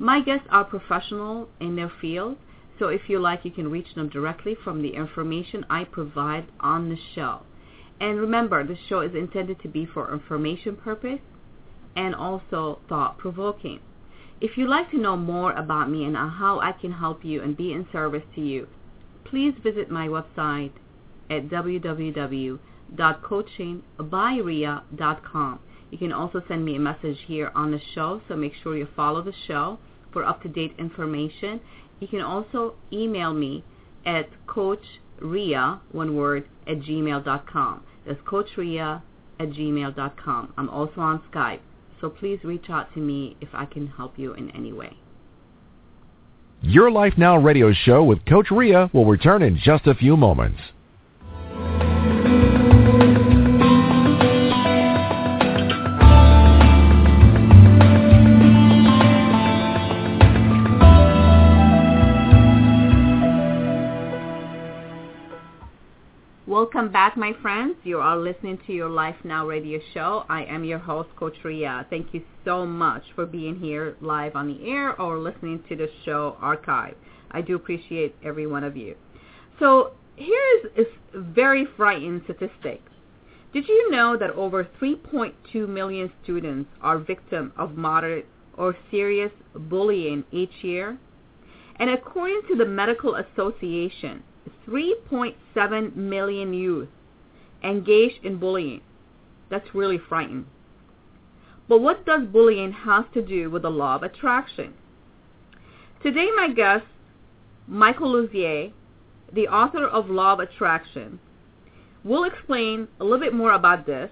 My guests are professional in their field, so if you like, you can reach them directly from the information I provide on the show. And remember, the show is intended to be for information purpose and also thought-provoking. If you'd like to know more about me and how I can help you and be in service to you, please visit my website at www.coachingbyrea.com. You can also send me a message here on the show, so make sure you follow the show for up-to-date information. You can also email me at coachrea, one word, at gmail.com. That's coachrea at gmail.com. I'm also on Skype, so please reach out to me if I can help you in any way. Your Life Now radio show with Coach Rea will return in just a few moments. Welcome back, my friends. You are listening to Your Life Now radio show. I am your host, Coach Rea. Thank you so much for being here live on the air or listening to the show archive. I do appreciate every one of you. So here's a very frightening statistic. Did you know that over 3.2 million students are victims of moderate or serious bullying each year? And according to the Medical Association, 3.7 million youth engaged in bullying. That's really frightening. But what does bullying have to do with the law of attraction? Today my guest, Michael Losier, the author of Law of Attraction, will explain a little bit more about this.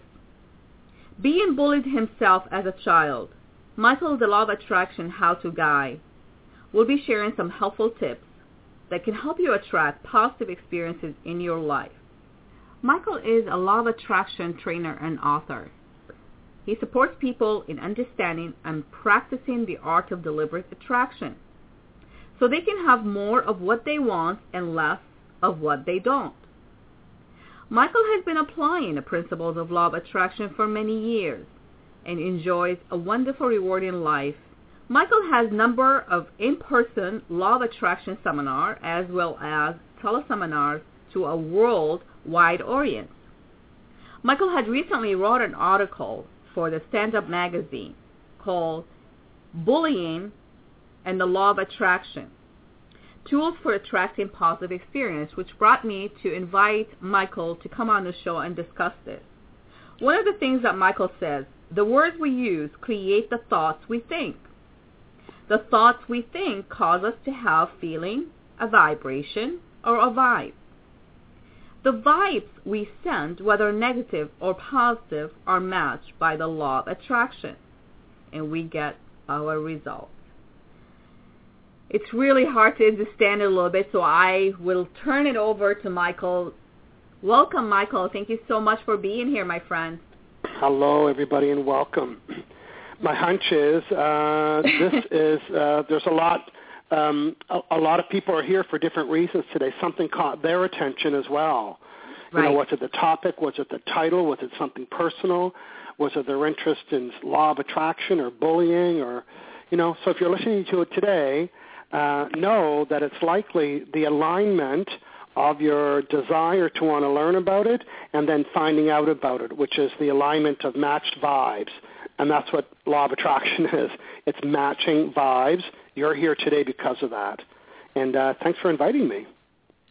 Being bullied himself as a child, Michael, the Law of Attraction How-To Guy, will be sharing some helpful tips that can help you attract positive experiences in your life. Michael is a law of attraction trainer and author. He supports people in understanding and practicing the art of deliberate attraction, so they can have more of what they want and less of what they don't. Michael has been applying the principles of law of attraction for many years and enjoys a wonderful, rewarding life. Michael has a number of in-person Law of Attraction seminars as well as teleseminars to a worldwide audience. Michael had recently wrote an article for the Stand Up Magazine called Bullying and the Law of Attraction, Tools for Attracting Positive Experience, which brought me to invite Michael to come on the show and discuss this. One of the things that Michael says, the words we use create the thoughts we think. The thoughts we think cause us to have feeling, a vibration, or a vibe. The vibes we send, whether negative or positive, are matched by the law of attraction, and we get our results. It's really hard to understand it a little bit, so I will turn it over to Michael. Welcome, Michael. Thank you so much for being here, my friend. Hello, everybody, and welcome. My hunch is there's a lot of people are here for different reasons today. Something caught their attention as well. Right. You know, was it the topic? Was it the title? Was it something personal? Was it their interest in law of attraction or bullying or, you know? So if you're listening to it today, know that it's likely the alignment of your desire to want to learn about it and then finding out about it, which is the alignment of matched vibes. And that's what law of attraction is. It's matching vibes. You're here today because of that. And thanks for inviting me.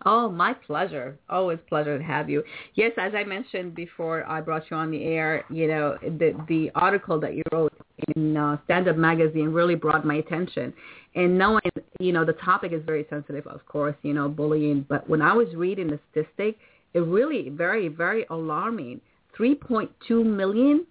Oh, my pleasure. Always pleasure to have you. Yes, as I mentioned before I brought you on the air, you know, the article that you wrote in Stand Up Magazine really brought my attention. And knowing, you know, the topic is very sensitive, of course, you know, bullying. But when I was reading the statistic, it really very, very alarming. 3.2 million.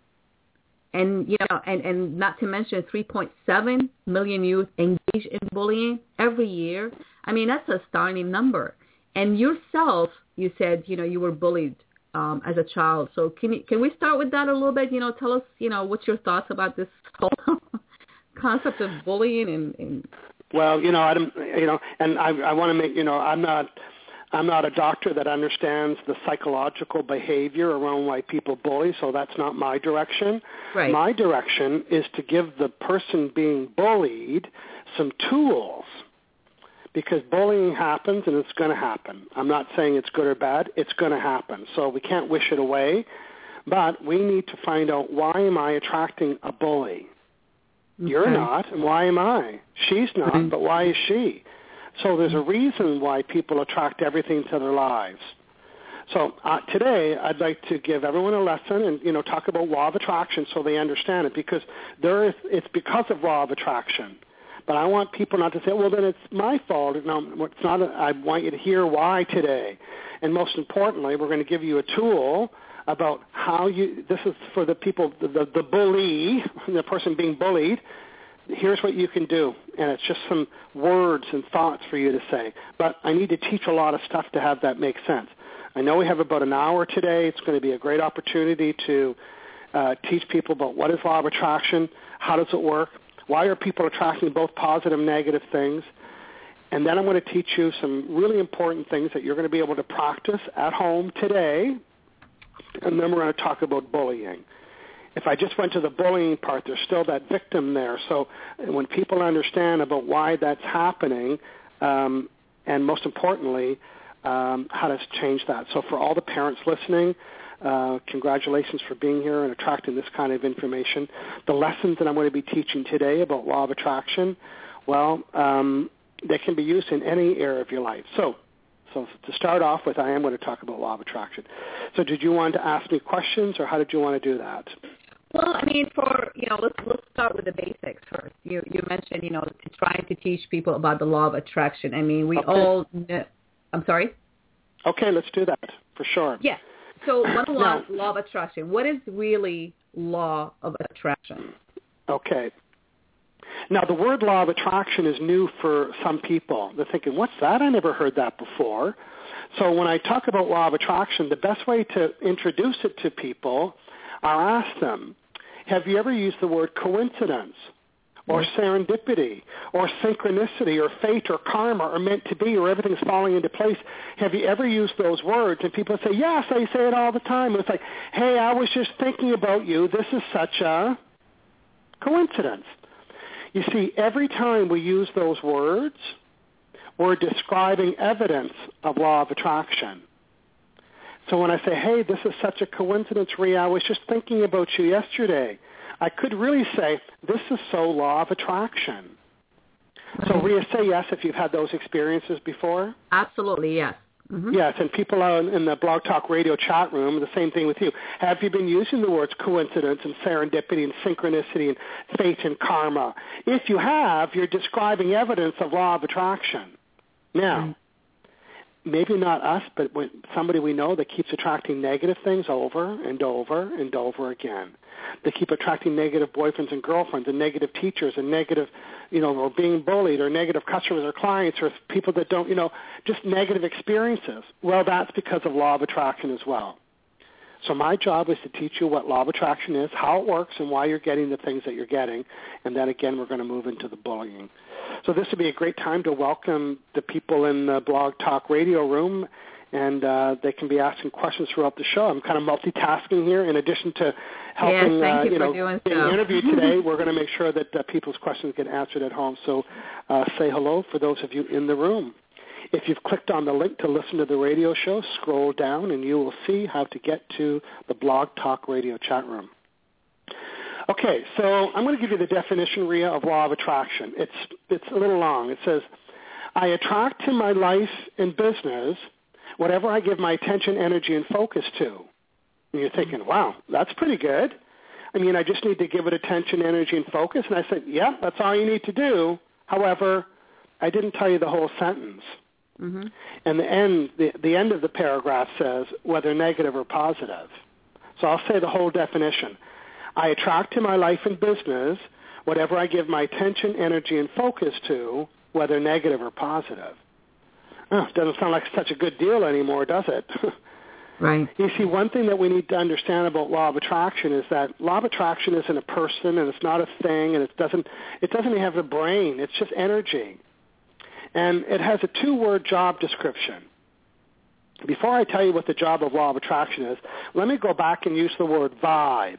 And, you know, and not to mention 3.7 million youth engage in bullying every year. I mean, that's a stunning number. And yourself, you said, you know, you were bullied as a child. So can we start with that a little bit? You know, tell us, you know, what's your thoughts about this whole concept of bullying? And well, you know, I want to make, you know, I'm not a doctor that understands the psychological behavior around why people bully, so that's not my direction. Right. My direction is to give the person being bullied some tools, because bullying happens and it's going to happen. I'm not saying it's good or bad. It's going to happen, so we can't wish it away, but we need to find out, why am I attracting a bully? Okay. You're not, and why am I? She's not, but why is she? So there's a reason why people attract everything to their lives. So today I'd like to give everyone a lesson and, you know, talk about law of attraction so they understand it, because it's because of law of attraction. But I want people not to say, well, then it's my fault. No, it's not. I want you to hear why today. And most importantly, we're going to give you a tool about how you – this is for the people, the bully, the person being bullied – here's what you can do, and it's just some words and thoughts for you to say. But I need to teach a lot of stuff to have that make sense. I know we have about an hour today. It's going to be a great opportunity to teach people about what is law of attraction, how does it work, why are people attracting both positive and negative things, and then I'm going to teach you some really important things that you're going to be able to practice at home today, and then we're going to talk about bullying. If I just went to the bullying part, there's still that victim there. So when people understand about why that's happening, and most importantly, how to change that. So for all the parents listening, congratulations for being here and attracting this kind of information. The lessons that I'm going to be teaching today about law of attraction, well, they can be used in any area of your life. So to start off with, I am going to talk about law of attraction. So did you want to ask me questions, or how did you want to do that? Well, I mean, let's start with the basics first. You mentioned, you know, trying to teach people about the law of attraction. I mean, we all know, I'm sorry? Okay, let's do that, for sure. Yeah. So what about law of attraction? What is really law of attraction? Okay. Now, the word law of attraction is new for some people. They're thinking, what's that? I never heard that before. So when I talk about law of attraction, the best way to introduce it to people, I'll ask them, have you ever used the word coincidence or serendipity or synchronicity or fate or karma or meant to be or everything's falling into place? Have you ever used those words? And people say, yes, I say it all the time. It's like, hey, I was just thinking about you. This is such a coincidence. You see, every time we use those words, we're describing evidence of law of attraction. So when I say, hey, this is such a coincidence, Rea, I was just thinking about you yesterday, I could really say, this is so law of attraction. So Rea, say yes if you've had those experiences before? Absolutely, yes. Mm-hmm. Yes, and people out in the Blog Talk Radio chat room, the same thing with you. Have you been using the words coincidence and serendipity and synchronicity and fate and karma? If you have, you're describing evidence of law of attraction. Now, maybe not us, but somebody we know that keeps attracting negative things over and over and over again. They keep attracting negative boyfriends and girlfriends and negative teachers and negative, or being bullied or negative customers or clients or people that don't, just negative experiences. Well, that's because of Law of Attraction as well. So my job is to teach you what Law of Attraction is, how it works, and why you're getting the things that you're getting. And then, again, we're going to move into the bullying. So this would be a great time to welcome the people in the Blog Talk Radio room, and they can be asking questions throughout the show. I'm kind of multitasking here. In addition to helping being interviewed today, we're going to make sure that people's questions get answered at home. So say hello for those of you in the room. If you've clicked on the link to listen to the radio show, scroll down and you will see how to get to the Blog Talk Radio chat room. Okay, so I'm going to give you the definition, Rea, of Law of Attraction. It's a little long. It says, I attract to my life and business whatever I give my attention, energy, and focus to. And you're thinking, wow, that's pretty good. I mean, I just need to give it attention, energy, and focus. And I said, yeah, that's all you need to do. However, I didn't tell you the whole sentence. Mm-hmm. And the end of the paragraph says, whether negative or positive. So I'll say the whole definition. I attract to my life and business whatever I give my attention, energy, and focus to, whether negative or positive. Oh, doesn't sound like such a good deal anymore, does it? Right. You see, one thing that we need to understand about Law of Attraction is that Law of Attraction isn't a person, and it's not a thing, and it doesn't even have a brain. It's just energy. And it has a two-word job description. Before I tell you what the job of Law of Attraction is, let me go back and use the word vibe.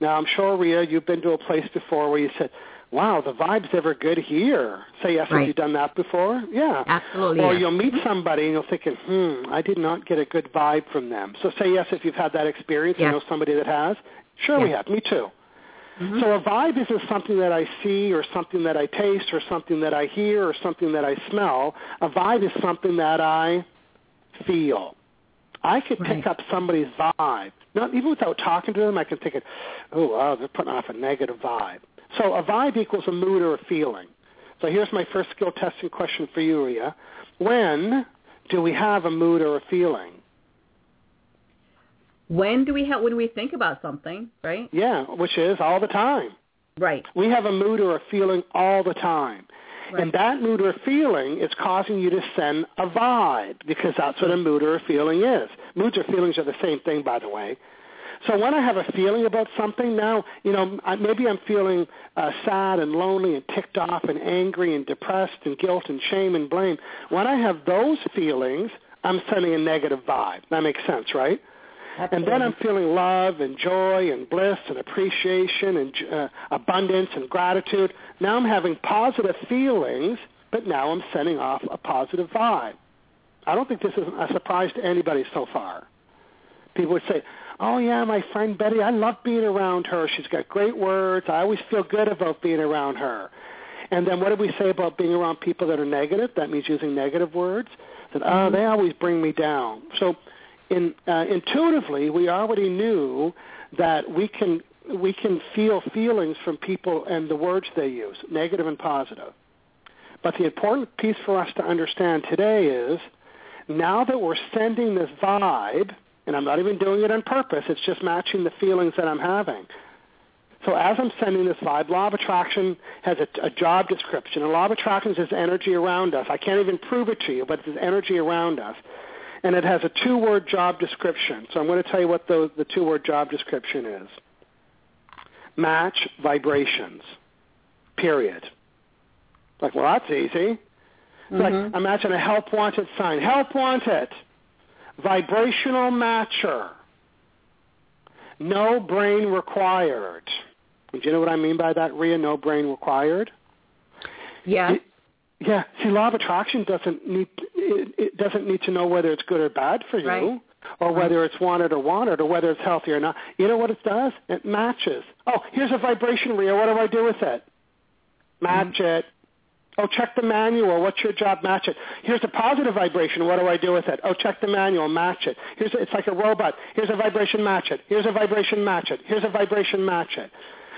Now, I'm sure, Rea, you've been to a place before where you said, wow, the vibe's ever good here. Say yes, right. Have you done that before? Yeah. Absolutely. Or you'll meet somebody and you'll think, I did not get a good vibe from them. So say yes if you've had that experience. Yeah. I know somebody that has. Sure, yeah. We have. Me too. Mm-hmm. So a vibe isn't something that I see or something that I taste or something that I hear or something that I smell. A vibe is something that I feel. I could pick up somebody's vibe. Not even without talking to them, I can think, they're putting off a negative vibe. So a vibe equals a mood or a feeling. So here's my first skill testing question for you, Rea. When do we have a mood or a feeling? When we think about something, right? Yeah, which is all the time. Right. We have a mood or a feeling all the time. Right. And that mood or feeling is causing you to send a vibe, because that's what a mood or a feeling is. Moods or feelings are the same thing, by the way. So when I have a feeling about something now, maybe I'm feeling sad and lonely and ticked off and angry and depressed and guilt and shame and blame. When I have those feelings, I'm sending a negative vibe. That makes sense, right? Absolutely. And then I'm feeling love and joy and bliss and appreciation and abundance and gratitude. Now I'm having positive feelings, but now I'm sending off a positive vibe. I don't think this is a surprise to anybody so far. People would say, oh, yeah, my friend Betty, I love being around her. She's got great words. I always feel good about being around her. And then what did we say about being around people that are negative? That means using negative words. That, oh, they always bring me down. So intuitively, we already knew that we can feel feelings from people and the words they use, negative and positive. But the important piece for us to understand today is, now that we're sending this vibe, and I'm not even doing it on purpose, it's just matching the feelings that I'm having. So as I'm sending this vibe, Law of Attraction has a job description. And Law of Attraction is energy around us. I can't even prove it to you, but it's energy around us. And it has a two-word job description. So I'm going to tell you what the two-word job description is. Match vibrations, period. Like, well, that's easy. Mm-hmm. Like, imagine a help wanted sign. Help wanted. Vibrational matcher. No brain required. Do you know what I mean by that, Rea? No brain required? Yeah. Yeah, see, Law of Attraction doesn't need to know whether it's good or bad for you, right, or whether it's wanted, or whether it's healthy or not. You know what it does? It matches. Oh, here's a vibration, Rea. What do I do with it? Match it. Oh, check the manual. What's your job? Match it. Here's a positive vibration. What do I do with it? Oh, check the manual. Match it. It's like a robot. Here's a vibration. Match it. Here's a vibration. Match it. Here's a vibration. Match it.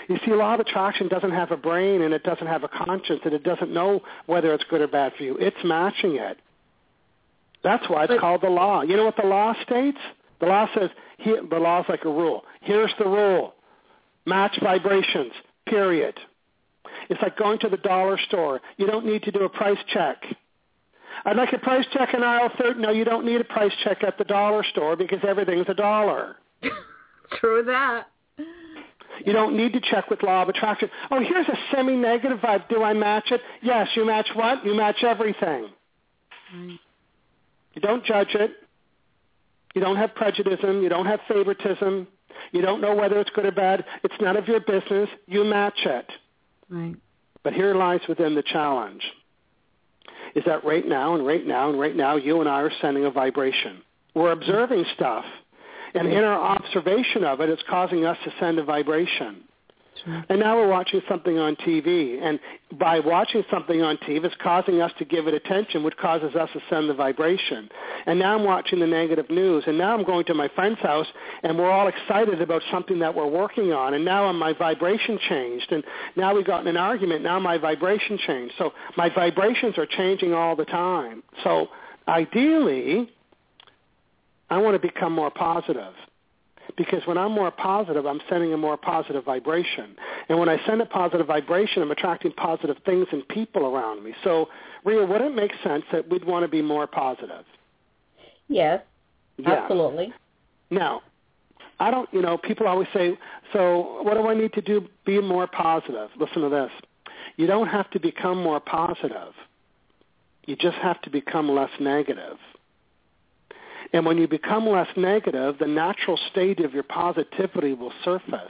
You see, Law of Attraction doesn't have a brain, and it doesn't have a conscience, and it doesn't know whether it's good or bad for you. It's matching it. That's why it's called the law. You know what the law states? The law says, the law's like a rule. Here's the rule. Match vibrations, period. It's like going to the dollar store. You don't need to do a price check. I'd like a price check in aisle 30. No, you don't need a price check at the dollar store because everything's a dollar. True that. You don't need to check with law of attraction. Oh, here's a semi-negative vibe. Do I match it? Yes, you match what? You match everything. Right. You don't judge it. You don't have prejudice. You don't have favoritism. You don't know whether it's good or bad. It's none of your business. You match it. Right. But here lies within the challenge is that right now and right now and right now you and I are sending a vibration. We're observing stuff, and in our observation of it, it's causing us to send a vibration. Sure. And now we're watching something on TV, and by watching something on TV, it's causing us to give it attention, which causes us to send the vibration. And now I'm watching the negative news, and now I'm going to my friend's house, and we're all excited about something that we're working on, and now my vibration changed, and now we got in an argument, now my vibration changed. So my vibrations are changing all the time. So ideally, I want to become more positive. Because when I'm more positive, I'm sending a more positive vibration. And when I send a positive vibration, I'm attracting positive things and people around me. So, Rea, wouldn't it make sense that we'd want to be more positive? Yes. Absolutely. Now, people always say, so what do I need to do to be more positive? Listen to this. You don't have to become more positive. You just have to become less negative. And when you become less negative, the natural state of your positivity will surface.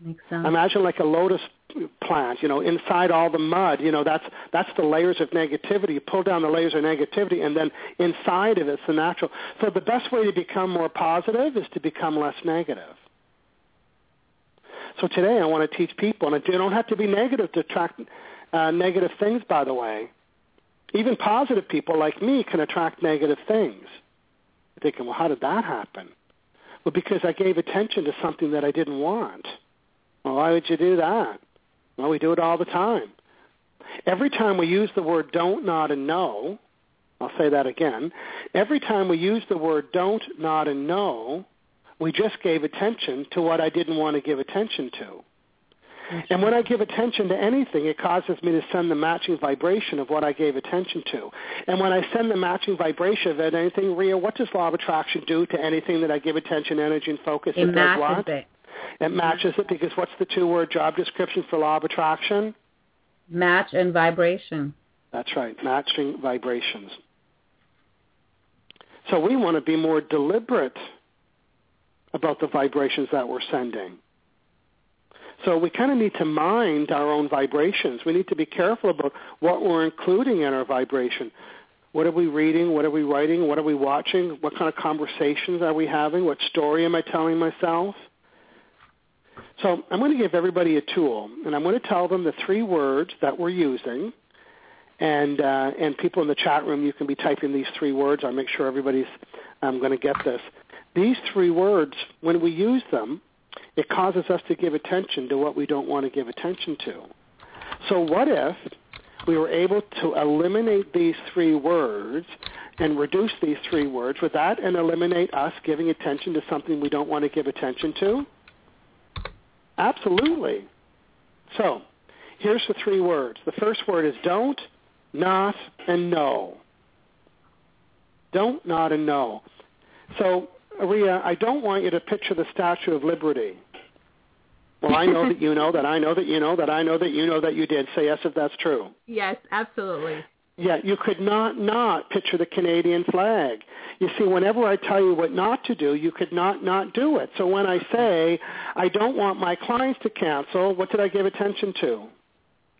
Makes sense. Imagine like a lotus plant, inside all the mud, that's the layers of negativity. You pull down the layers of negativity, and then inside of it's the natural. So the best way to become more positive is to become less negative. So today I want to teach people, and you don't have to be negative to attract negative things, by the way. Even positive people like me can attract negative things. Thinking, well, how did that happen? Well, because I gave attention to something that I didn't want. Well, why would you do that? Well, we do it all the time. Every time we use the word don't, not, and no, I'll say that again. Every time we use the word don't, not, and no, we just gave attention to what I didn't want to give attention to. And when I give attention to anything, it causes me to send the matching vibration of what I gave attention to. And when I send the matching vibration of anything, Rea, what does law of attraction do to anything that I give attention, energy, and focus? It does what? It matches it, because what's the two-word job description for law of attraction? Match and vibration. That's right, matching vibrations. So we want to be more deliberate about the vibrations that we're sending. So we kind of need to mind our own vibrations. We need to be careful about what we're including in our vibration. What are we reading? What are we writing? What are we watching? What kind of conversations are we having? What story am I telling myself? So I'm going to give everybody a tool, and I'm going to tell them the three words that we're using. And people in the chat room, you can be typing these three words. I'll make sure everybody's going to get this. These three words, when we use them, it causes us to give attention to what we don't want to give attention to. So what if we were able to eliminate these three words and reduce these three words with that and eliminate us giving attention to something we don't want to give attention to? Absolutely. So here's the three words. The first word is don't, not, and no. Don't, not, and no. So, Rea, I don't want you to picture the Statue of Liberty. Well, I know that you know that I know that you know that I know that you know that you did. Say yes if that's true. Yes, absolutely. Yeah, you could not picture the Canadian flag. You see, whenever I tell you what not to do, you could not do it. So when I say, I don't want my clients to cancel, what did I give attention to?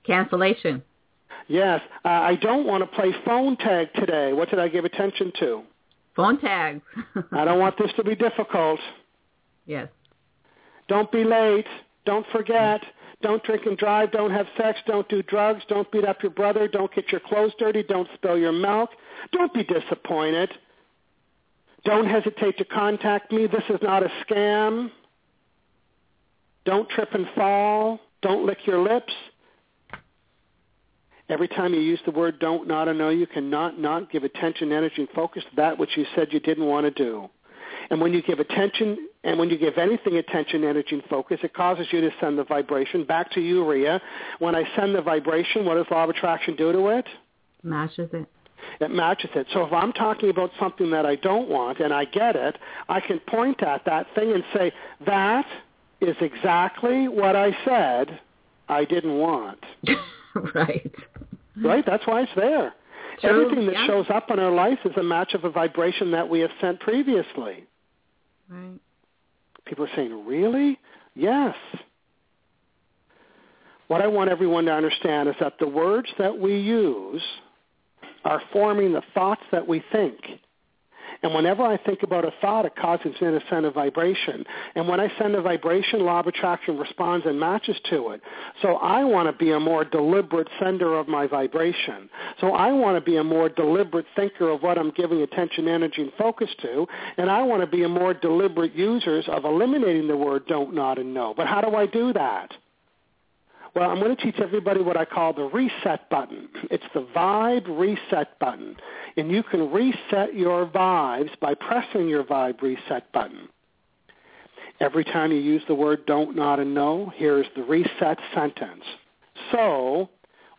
Cancellation. Yes. I don't want to play phone tag today. What did I give attention to? Phone tags. I don't want this to be difficult. Yes. Don't be late. Don't forget. Don't drink and drive. Don't have sex. Don't do drugs. Don't beat up your brother. Don't get your clothes dirty. Don't spill your milk. Don't be disappointed. Don't hesitate to contact me. This is not a scam. Don't trip and fall. Don't lick your lips. Every time you use the word don't, not, or no, you cannot not give attention, energy, and focus to that which you said you didn't want to do. And when you give attention, and when you give anything attention, energy, and focus, it causes you to send the vibration back to you, Rhea. When I send the vibration, what does Law of Attraction do to it? Matches it. It matches it. So if I'm talking about something that I don't want and I get it, I can point at that thing and say, that is exactly what I said I didn't want. Right. Right? That's why it's there. True. Everything that shows up in our life is a match of a vibration that we have sent previously. Right. People are saying, really? Yes. What I want everyone to understand is that the words that we use are forming the thoughts that we think. And whenever I think about a thought, it causes me to send a vibration. And when I send a vibration, Law of Attraction responds and matches to it. So I want to be a more deliberate sender of my vibration. So I want to be a more deliberate thinker of what I'm giving attention, energy, and focus to. And I want to be a more deliberate user of eliminating the word don't, not, and no. But how do I do that? Well, I'm going to teach everybody what I call the reset button. It's the vibe reset button. And you can reset your vibes by pressing your vibe reset button. Every time you use the word don't, not, and no, here's the reset sentence. So,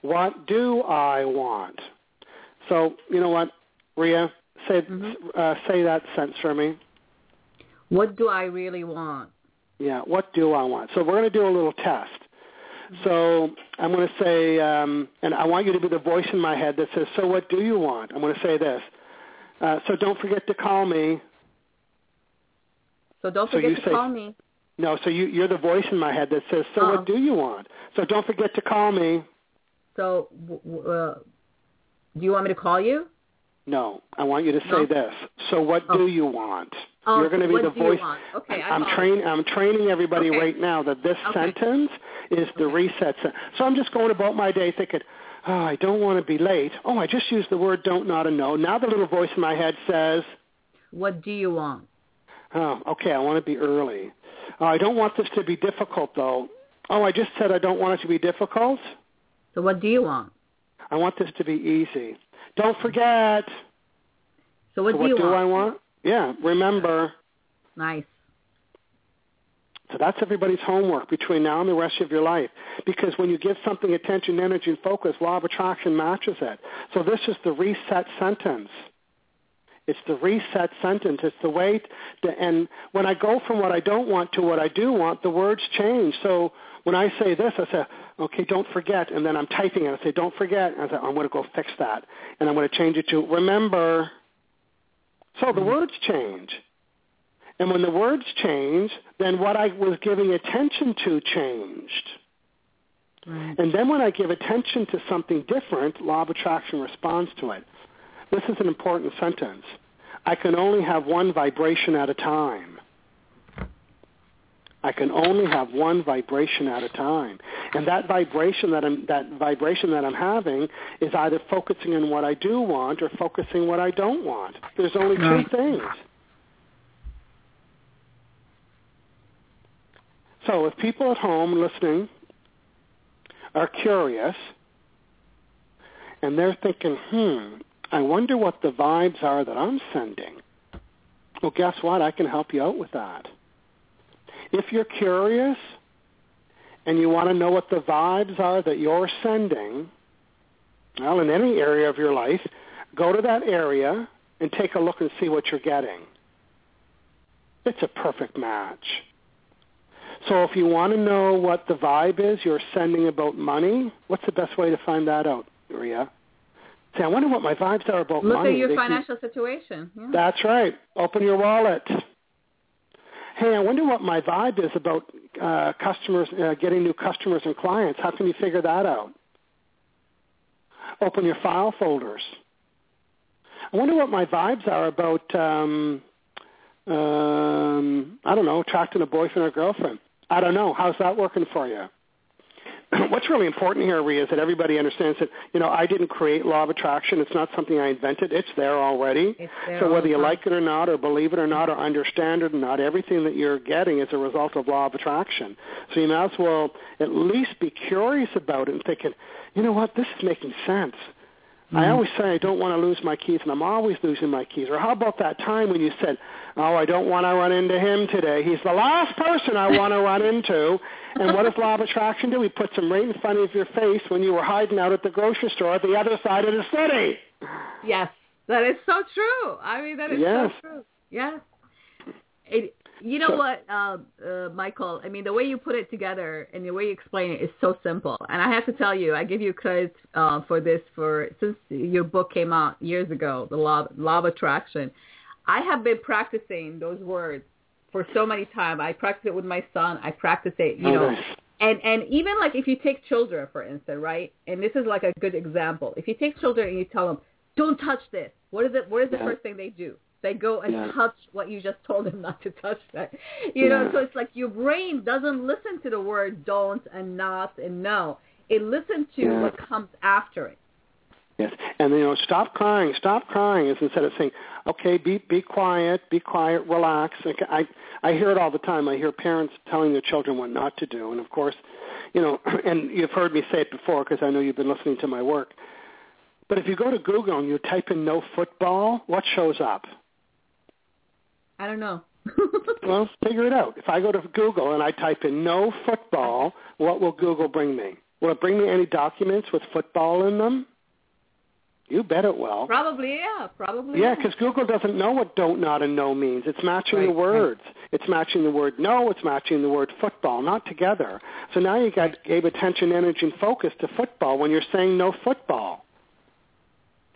what do I want? So, you know what, Rhea? Say that sentence for me. What do I really want? Yeah, what do I want? So we're going to do a little test. So I'm going to say, and I want you to be the voice in my head that says, so what do you want? I'm going to say this. So don't forget to call me. So don't forget to call me. No, so you're the voice in my head that says, so what do you want? So don't forget to call me. So do you want me to call you? No, I want you to say this. So what do you want? You're going to be the voice. Okay, I'm training everybody right now that this sentence is the reset sentence. So I'm just going about my day thinking, oh, I don't want to be late. Oh, I just used the word don't, not, and no. Now the little voice in my head says, what do you want? Oh, okay, I want to be early. Oh, I don't want this to be difficult, though. Oh, I just said I don't want it to be difficult. So what do you want? I want this to be easy. Don't forget. So what do I want? Yeah, remember. Nice. So that's everybody's homework between now and the rest of your life. Because when you give something attention, energy, and focus, Law of Attraction matches it. So this is the reset sentence. It's the reset sentence. It's the way to, and when I go from what I don't want to what I do want, the words change. So when I say this, I say, okay, don't forget. And then I'm typing it. I say, don't forget. And I say, I'm going to go fix that. And I'm going to change it to remember. So the words change. And when the words change, then what I was giving attention to changed. Right. And then when I give attention to something different, Law of Attraction responds to it. This is an important sentence. I can only have one vibration at a time. I can only have one vibration at a time. And that vibration that I'm having is either focusing on what I do want or focusing what I don't want. There's only two things. So if people at home listening are curious and they're thinking, I wonder what the vibes are that I'm sending. Well, guess what? I can help you out with that. If you're curious and you want to know what the vibes are that you're sending, well, in any area of your life, go to that area and take a look and see what you're getting. It's a perfect match. So if you want to know what the vibe is you're sending about money, what's the best way to find that out, Rhea? Say, I wonder what my vibes are about money. Look at your financial situation. Yeah. That's right. Open your wallet. Hey, I wonder what my vibe is about customers, getting new customers and clients. How can you figure that out? Open your file folders. I wonder what my vibes are about, attracting a boyfriend or girlfriend. I don't know. How's that working for you? what's really important here, Rea, is that everybody understands that, you know, I didn't create Law of Attraction. It's not something I invented. It's there already. It's there so whether you like it or not, or believe it or not, or understand it or not, everything that you're getting is a result of Law of Attraction. So you might as well at least be curious about it and thinking, you know what, this is making sense. Mm-hmm. I always say I don't want to lose my keys, and I'm always losing my keys. Or how about that time when you said, oh, I don't want to run into him today. He's the last person I want to run into. And what does Law of Attraction do? He puts him right in front of your face when you were hiding out at the grocery store at the other side of the city. Yes, that is so true. I mean, that is so true. Yes. You know what, Michael? I mean, the way you put it together and the way you explain it is so simple. And I have to tell you, I give you credit for this since your book came out years ago, The Law of Attraction. I have been practicing those words for so many times. I practice it with my son. I practice it, you know. And even like if you take children, for instance, right? And this is like a good example. If you take children and you tell them, don't touch this, what is the first thing they do? They go and touch what you just told them not to touch. That. You know, so it's like your brain doesn't listen to the word don't and not and no. It listens to what comes after it. Yes, and you know, stop crying is instead of saying, okay, be quiet, relax. Okay, I hear it all the time. I hear parents telling their children what not to do, and of course, you know, and you've heard me say it before because I know you've been listening to my work. But if you go to Google and you type in no football, what shows up? I don't know. Well, figure it out. If I go to Google and I type in no football, what will Google bring me? Will it bring me any documents with football in them? You bet it will. Probably. Yeah, because Google doesn't know what don't, not, and no means. It's matching the words. Right. It's matching the word no. It's matching the word football, not together. So now you gave attention, energy, and focus to football when you're saying no football.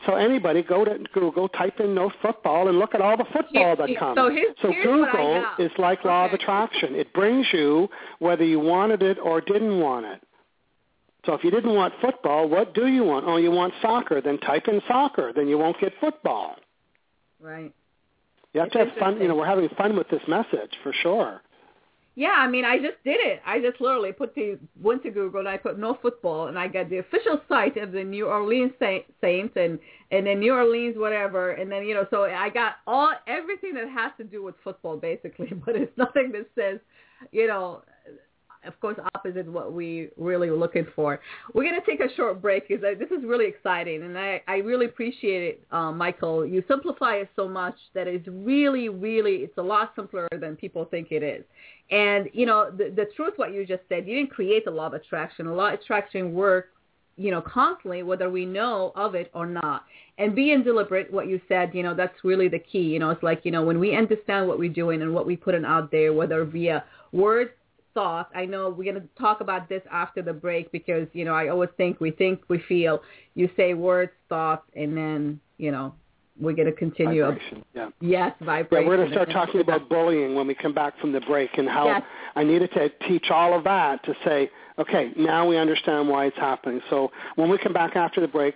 So anybody, go to Google, type in no football, and look at all the football that comes. So Google is like Law of Attraction. It brings you whether you wanted it or didn't want it. So if you didn't want football, what do you want? Oh, you want soccer. Then type in soccer. Then you won't get football. Right. You have to have fun. You know, we're having fun with this message for sure. Yeah, I mean, I just did it. I just literally went to Google and I put no football, and I got the official site of the New Orleans Saints and then New Orleans whatever, and then, you know, so I got everything that has to do with football basically, but it's nothing that says, you know, of course, opposite what we really were looking for. We're going to take a short break because this is really exciting, and I really appreciate it, Michael. You simplify it so much that it's really, really, it's a lot simpler than people think it is. And, you know, the truth, what you just said, you didn't create the Law of Attraction. The Law of Attraction works, you know, constantly, whether we know of it or not. And being deliberate, what you said, you know, that's really the key. You know, it's like, you know, when we understand what we're doing and what we're putting out there, whether via words, thought. I know we're going to talk about this after the break because, you know, I always think, we feel. You say words, thoughts, and then, you know, we're going to continue. Vibration, yeah. Yes, vibration. Yeah, we're going to start talking about bullying when we come back from the break and how I needed to teach all of that to say, okay, now we understand why it's happening. So when we come back after the break,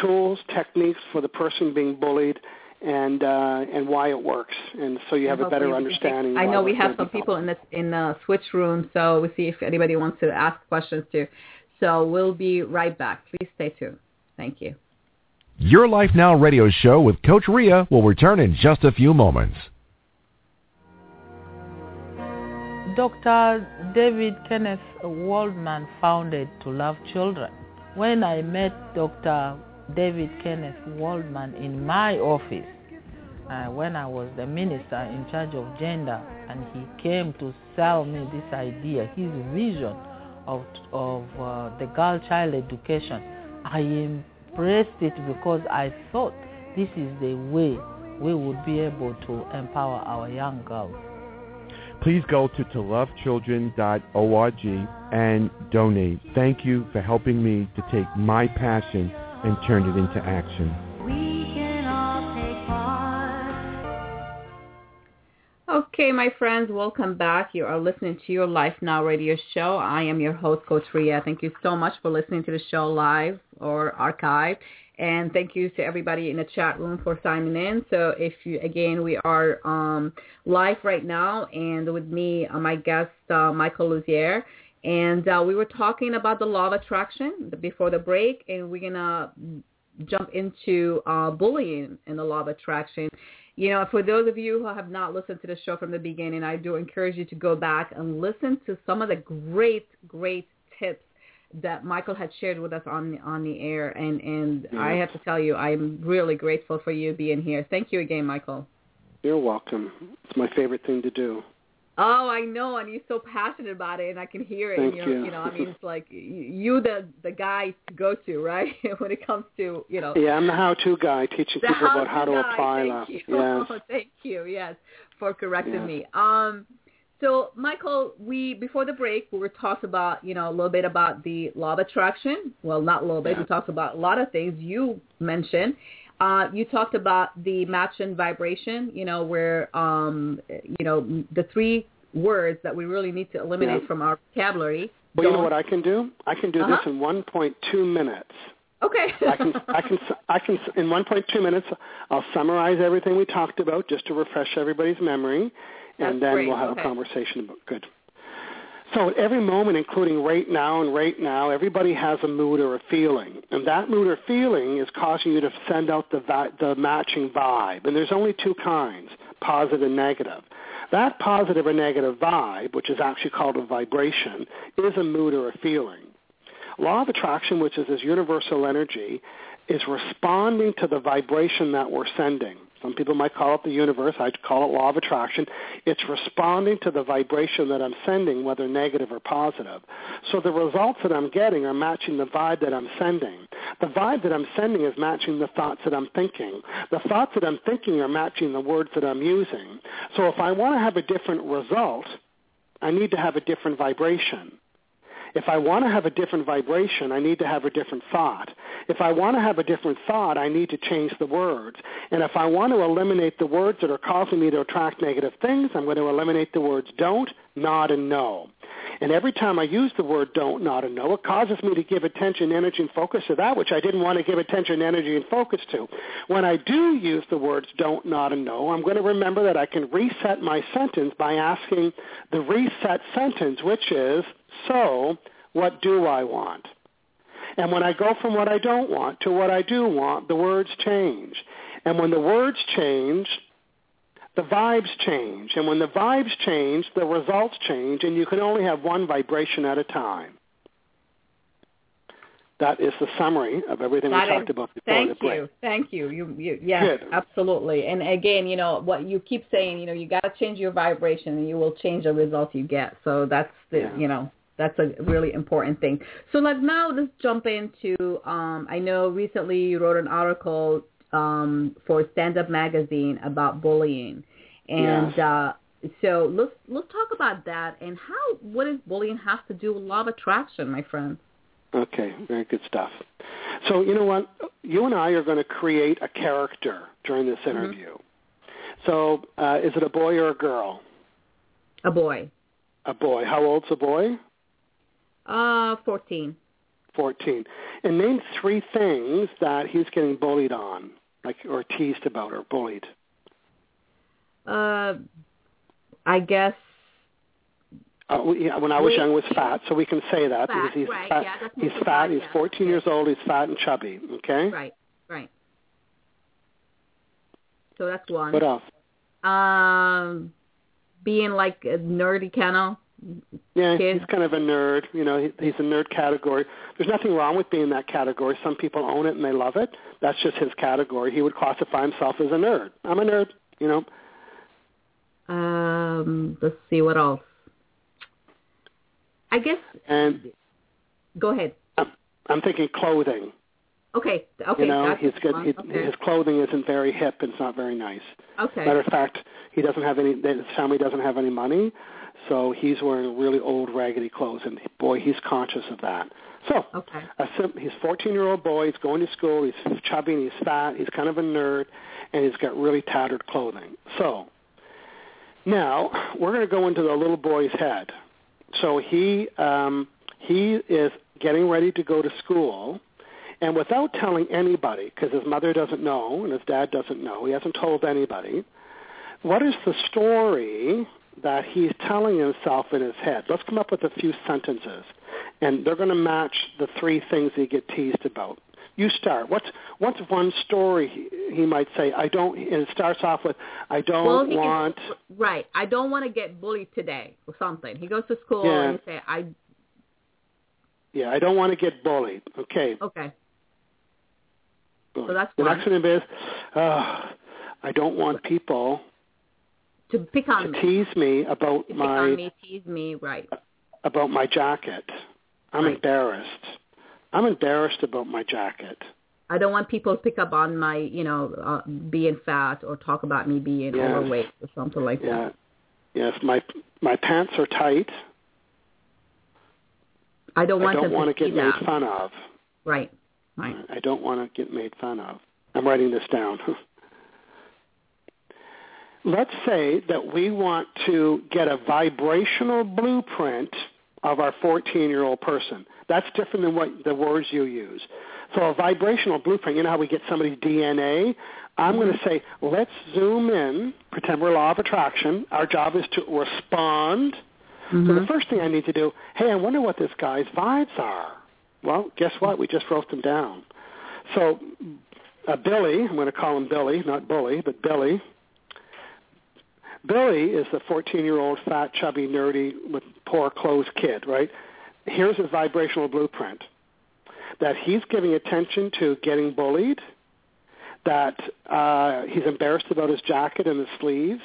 tools, techniques for the person being bullied, and why it works, and so you have a better understanding. I know we have some people in the switch room, so we'll see if anybody wants to ask questions too. So we'll be right back. Please stay tuned. Thank you. Your Life Now radio show with Coach Rea will return in just a few moments. Dr. David Kenneth Waldman founded To Love Children. When I met Dr. David Kenneth Waldman in my office when I was the minister in charge of gender, and he came to sell me this idea, his vision of the girl child education. I embraced it because I thought this is the way we would be able to empower our young girls. Please go to tolovechildren.org and donate. Thank you for helping me to take my passion and turned it into action. We can all take part. Okay, my friends, welcome back. You are listening to Your Life Now radio show. I am your host, Coach Rea. Thank you so much for listening to the show live or archived. And thank you to everybody in the chat room for signing in. So we are live right now, and with me, my guest, Michael Losier. And we were talking about the law of attraction before the break, and we're going to jump into bullying and the law of attraction. You know, for those of you who have not listened to the show from the beginning, I do encourage you to go back and listen to some of the great, great tips that Michael had shared with us on the air. And I have to tell you, I'm really grateful for you being here. Thank you again, Michael. You're welcome. It's my favorite thing to do. Oh, I know, and you're so passionate about it, and I can hear it. You know, I mean, it's like you the guy to go to, right? When it comes to, you know. Yeah, I'm the how-to guy, teaching people about how to apply law. Thank you. Yes. Oh, thank you, yes, for correcting me. So, Michael, before the break, we were talking about, you know, a little bit about the law of attraction. Well, not a little bit. We talked about a lot of things you mentioned. You talked about the match and vibration, you know, where, you know, the three words that we really need to eliminate from our vocabulary. Well, you know what I can do? I can do this in 1.2 minutes. Okay. I can. In 1.2 minutes, I'll summarize everything we talked about just to refresh everybody's memory, and then we'll have a conversation about good. So at every moment, including right now, everybody has a mood or a feeling. And that mood or feeling is causing you to send out the matching vibe. And there's only two kinds, positive and negative. That positive or negative vibe, which is actually called a vibration, is a mood or a feeling. Law of attraction, which is this universal energy, is responding to the vibration that we're sending. Some people might call it the universe. I'd call it law of attraction. It's responding to the vibration that I'm sending, whether negative or positive. So the results that I'm getting are matching the vibe that I'm sending. The vibe that I'm sending is matching the thoughts that I'm thinking. The thoughts that I'm thinking are matching the words that I'm using. So if I want to have a different result, I need to have a different vibration. If I want to have a different vibration, I need to have a different thought. If I want to have a different thought, I need to change the words. And if I want to eliminate the words that are causing me to attract negative things, I'm going to eliminate the words don't, not, and no. And every time I use the word don't, not, and no, it causes me to give attention, energy, and focus to that which I didn't want to give attention, energy, and focus to. When I do use the words don't, not, and no, I'm going to remember that I can reset my sentence by asking the reset sentence, which is, so what do I want? And when I go from what I don't want to what I do want, the words change. And when the words change, the vibes change. And when the vibes change, the results change. And you can only have one vibration at a time. That is the summary of everything we talked about before the break. Thank you. Yes, absolutely. And again, you know, what you keep saying, you know, you got to change your vibration and you will change the results you get. So that's the, you know, that's a really important thing. So let's jump into, I know recently you wrote an article for Stand Up Magazine about bullying. And so let's talk about that and what does bullying have to do with law of attraction, my friend? Okay, very good stuff. So you know what? You and I are going to create a character during this interview. Mm-hmm. So is it a boy or a girl? A boy. A boy. How old's a boy? 14. 14. And name three things that he's getting bullied on, like or teased about or bullied. I guess. When I was young, was fat, so we can say that. Fat, he's right, fat, he's 14 years old, he's fat and chubby, okay? Right. So that's one. What else? Being like a nerdy kid. He's kind of a nerd, you know, he's a nerd category. There's nothing wrong with being that category. Some people own it and they love it. That's just his category. He would classify himself as a nerd. I'm a nerd, you know. Let's see, what else? I guess. And go ahead. I'm thinking clothing. Okay. You know, his clothing isn't very hip and it's not very nice. Okay. Matter of fact, his family doesn't have any money, so he's wearing really old, raggedy clothes, and boy, he's conscious of that. So he's a 14-year-old boy. He's going to school. He's chubby and he's fat. He's kind of a nerd, and he's got really tattered clothing. So now we're going to go into the little boy's head. So he is getting ready to go to school, and without telling anybody, because his mother doesn't know and his dad doesn't know, he hasn't told anybody, what is the story that he's telling himself in his head. Let's come up with a few sentences, and they're going to match the three things he get teased about. You start. What's one story he might say? I don't. And it starts off with, I don't want. Right. I don't want to get bullied today or something. He goes to school and say, I don't want to get bullied. Okay. So that's the next one is, I don't want people to pick on me, tease me about about my jacket. I'm embarrassed about my jacket. I don't want people to pick up on my, being fat or talk about me being overweight or something like that. Yes, my pants are tight. I don't want to get made fun of. Right. I don't want to get made fun of. I'm writing this down. Let's say that we want to get a vibrational blueprint of our 14-year-old person. That's different than what the words you use. So a vibrational blueprint, you know how we get somebody's DNA? I'm going to say, let's zoom in, pretend we're law of attraction. Our job is to respond. Mm-hmm. So the first thing I need to do, hey, I wonder what this guy's vibes are. Well, guess what? We just wrote them down. So Billy, I'm going to call him Billy, not bully, but Billy. Billy is the 14-year-old fat, chubby, nerdy, with poor clothes kid, right? Here's his vibrational blueprint, that he's giving attention to getting bullied, that he's embarrassed about his jacket and his sleeves,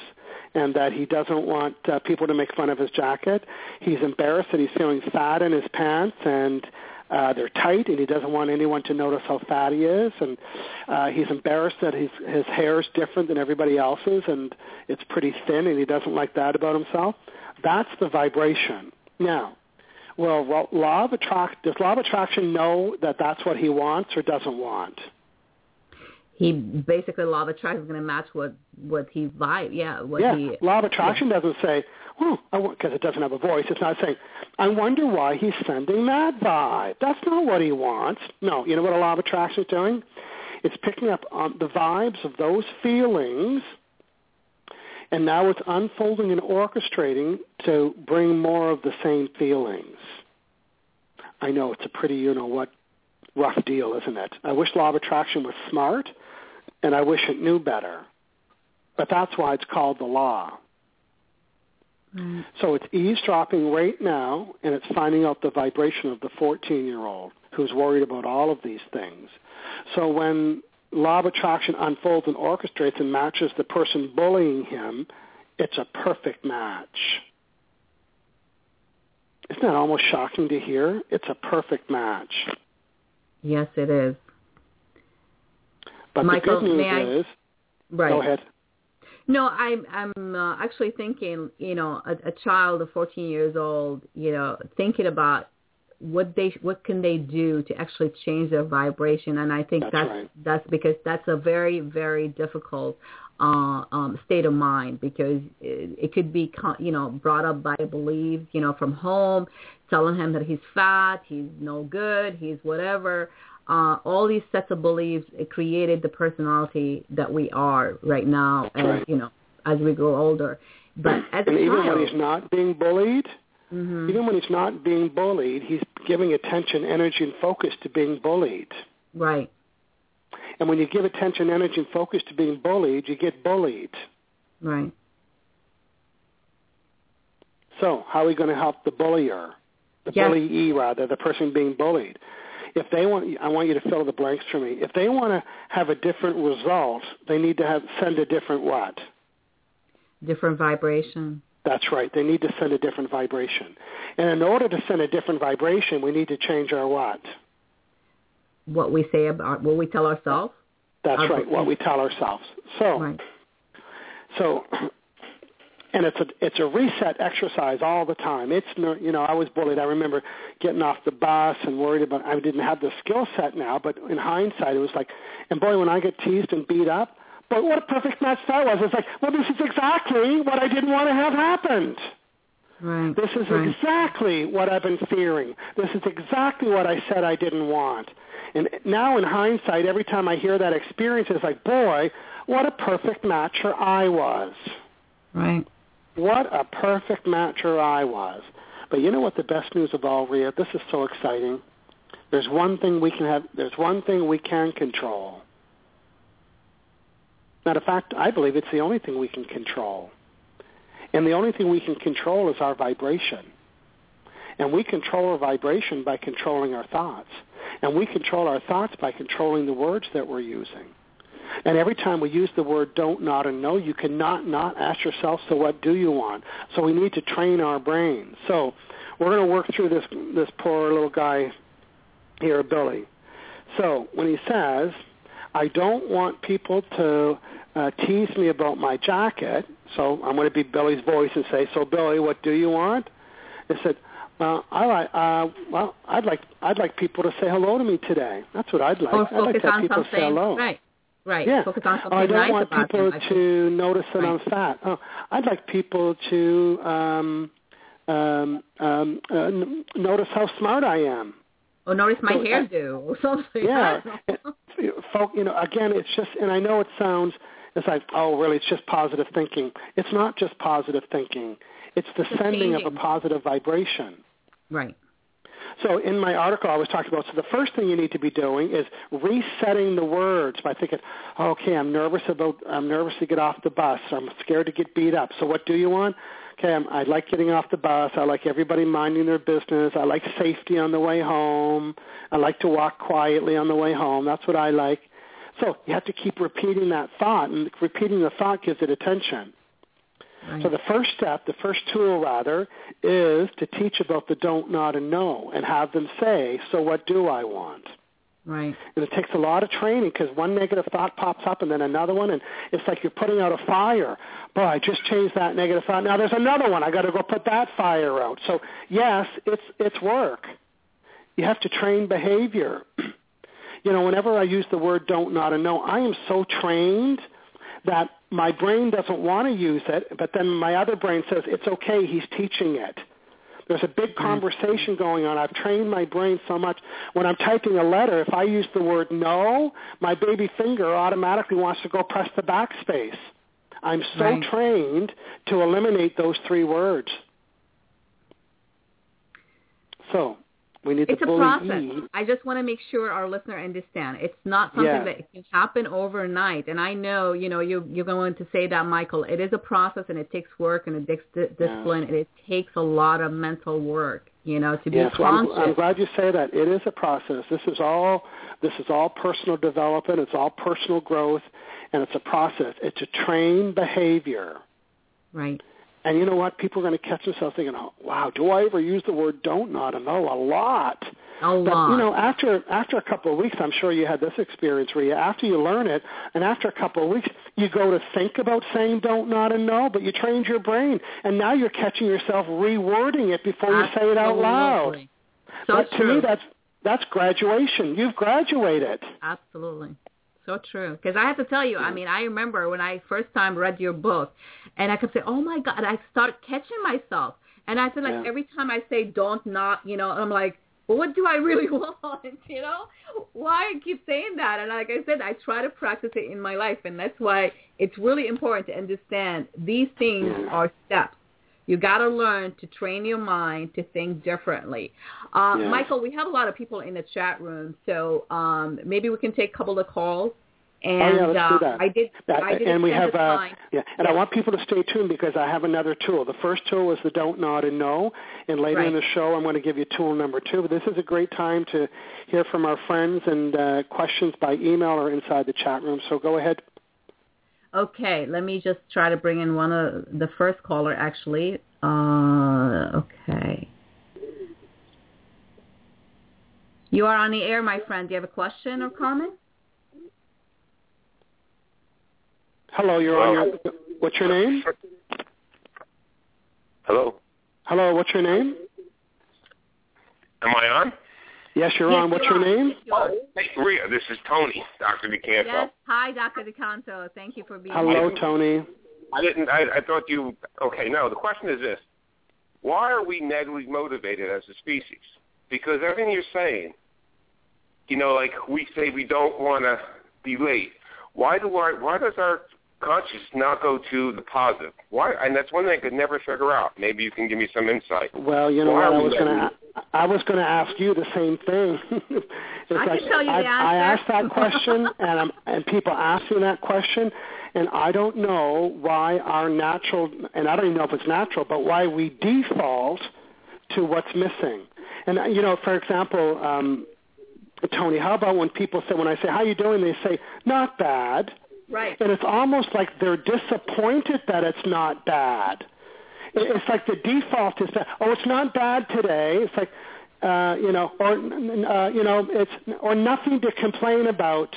and that he doesn't want people to make fun of his jacket. He's embarrassed that he's feeling fat in his pants, and they're tight, and he doesn't want anyone to notice how fat he is, and he's embarrassed that his hair is different than everybody else's, and it's pretty thin, and he doesn't like that about himself. That's the vibration. Now, well, does law of attraction know that that's what he wants or doesn't want? He basically, law of attraction is going to match what he vibe. Law of attraction doesn't say, because it doesn't have a voice. It's not saying, I wonder why he's sending that vibe. That's not what he wants. No, you know what a law of attraction is doing? It's picking up on the vibes of those feelings, and now it's unfolding and orchestrating to bring more of the same feelings. I know it's a pretty, rough deal, isn't it? I wish law of attraction was smart, and I wish it knew better. But that's why it's called the law. Mm. So it's eavesdropping right now, and it's finding out the vibration of the 14-year-old who's worried about all of these things. So when law of attraction unfolds and orchestrates and matches the person bullying him, it's a perfect match. Isn't that almost shocking to hear? It's a perfect match. Yes, it is. But Michael, the good news is... Right. Go ahead. No, I'm actually thinking, a child of 14 years old, thinking about what can they do to actually change their vibration, and I think that's because that's a very, very difficult state of mind, because it could be brought up by beliefs from home, telling him that he's fat, he's no good, he's whatever. All these sets of beliefs, it created the personality that we are right now, as we grow older. But as a child, even when he's not being bullied. Mm-hmm. Even when he's not being bullied, he's giving attention, energy, and focus to being bullied. Right. And when you give attention, energy, and focus to being bullied, you get bullied. Right. So how are we going to help the bullier, the person being bullied? If they want, I want you to fill the blanks for me. If they want to have a different result, they need to send a different what? Different vibration. That's right. They need to send a different vibration. And in order to send a different vibration, we need to change our what? What we say about, what we tell ourselves. That's right, what we tell ourselves. So, and it's a reset exercise all the time. It's, I was bullied. I remember getting off the bus and worried about, I didn't have the skill set now, but in hindsight, it was like, and boy, when I get teased and beat up, but what a perfect match that was. It's like, this is exactly what I didn't want to have happened. Right. This is exactly what I've been fearing. This is exactly what I said I didn't want. And now in hindsight, every time I hear that experience, it's like, boy, what a perfect matcher I was. Right. What a perfect matcher I was. But you know what the best news of all, Rea? This is so exciting. There's one thing we can have. There's one thing we can control. Matter of fact, I believe it's the only thing we can control. And the only thing we can control is our vibration. And we control our vibration by controlling our thoughts. And we control our thoughts by controlling the words that we're using. And every time we use the word don't, not, and no, you cannot not ask yourself, so what do you want? So we need to train our brain. So we're going to work through this poor little guy here, Billy. So when he says, I don't want people to tease me about my jacket, so I'm going to be Billy's voice and say, so Billy, what do you want? I said, I'd like people to say hello to me today. That's what I'd like. Or I'd like to have people say hello. Right. Right. Yeah. Focus on something nice about them. I don't want people to notice that I'm fat. Oh, I'd like people to notice how smart I am. Or notice my hairdo or something. Yeah. Again, it's just, and I know it sounds, it's like, oh, really, it's just positive thinking. It's not just positive thinking. It's the sending of a positive vibration. Right. So in my article I was talking about, so the first thing you need to be doing is resetting the words by thinking, okay, I'm nervous to get off the bus. I'm scared to get beat up. So what do you want? Okay, I like getting off the bus. I like everybody minding their business. I like safety on the way home. I like to walk quietly on the way home. That's what I like. So you have to keep repeating that thought, and repeating the thought gives it attention. Right. So the first step, the first tool rather, is to teach about the don't, not, and no, and have them say, so what do I want? Right. And it takes a lot of training because one negative thought pops up and then another one, and it's like you're putting out a fire. Boy, I just changed that negative thought. Now there's another one. I got to go put that fire out. So yes, it's work. You have to train behavior. You know, whenever I use the word don't, not, and no, I am so trained that my brain doesn't want to use it, but then my other brain says, it's okay, he's teaching it. There's a big conversation going on. I've trained my brain so much. When I'm typing a letter, if I use the word no, my baby finger automatically wants to go press the backspace. I'm so trained to eliminate those three words. So we need it's a process. I just want to make sure our listener understand. It's not something that can happen overnight. And I know, you're going to say that, Michael. It is a process, and it takes work, and it takes discipline, and it takes a lot of mental work, to be conscious. I'm glad you say that. It is a process. This is all personal development. It's all personal growth, and it's a process. It's a trained behavior. Right. And you know what? People are going to catch themselves thinking, oh, wow, do I ever use the word don't, not, and no? A lot. But, after a couple of weeks, I'm sure you had this experience, Rea. After you learn it, and after a couple of weeks, you go to think about saying don't, not, and no, but you trained your brain. And now you're catching yourself rewording it before you say it out loud. So but true. To me, that's graduation. You've graduated. Absolutely. So true. Because I have to tell you, I mean, I remember when I first time read your book, and I could say, oh, my God, I started catching myself. And I feel like every time I say don't, not, I'm like, well, what do I really want, Why I keep saying that? And like I said, I try to practice it in my life, and that's why it's really important to understand these things are steps. You got to learn to train your mind to think differently. Michael, we have a lot of people in the chat room, so maybe we can take a couple of calls. And let's do that. And we have I want people to stay tuned because I have another tool. The first tool is the don't, nod, and no, and later in the show I'm going to give you tool number 2. But this is a great time to hear from our friends and questions by email or inside the chat room. So go ahead. Okay, let me just try to bring in one of the first caller, actually. Okay. You are on the air, my friend. Do you have a question or comment? Hello, you're on. What's your name? Hello. Hello, what's your name? Am I on? Yes, you're on. What's your name? Oh, hey, Rea, this is Tony, Dr. DeCanto. Yes, hi, Dr. DeCanto. Thank you for being here. Hello, Tony. I thought you, okay, no, the question is this. Why are we negatively motivated as a species? Because everything you're saying, like we say we don't want to be late. Why does our conscious, not go to the positive? Why? And that's one thing I could never figure out. Maybe you can give me some insight. Well, you know, I was going to ask you the same thing. I asked that question, and people ask me that question, and I don't know why our natural, and I don't even know if it's natural, but why we default to what's missing. And, you know, for example, Tony, how about when people say, when I say, how you doing? They say, not bad. Right. And it's almost like they're disappointed that it's not bad. It's like the default is that, oh, it's not bad today. It's like, or nothing to complain about.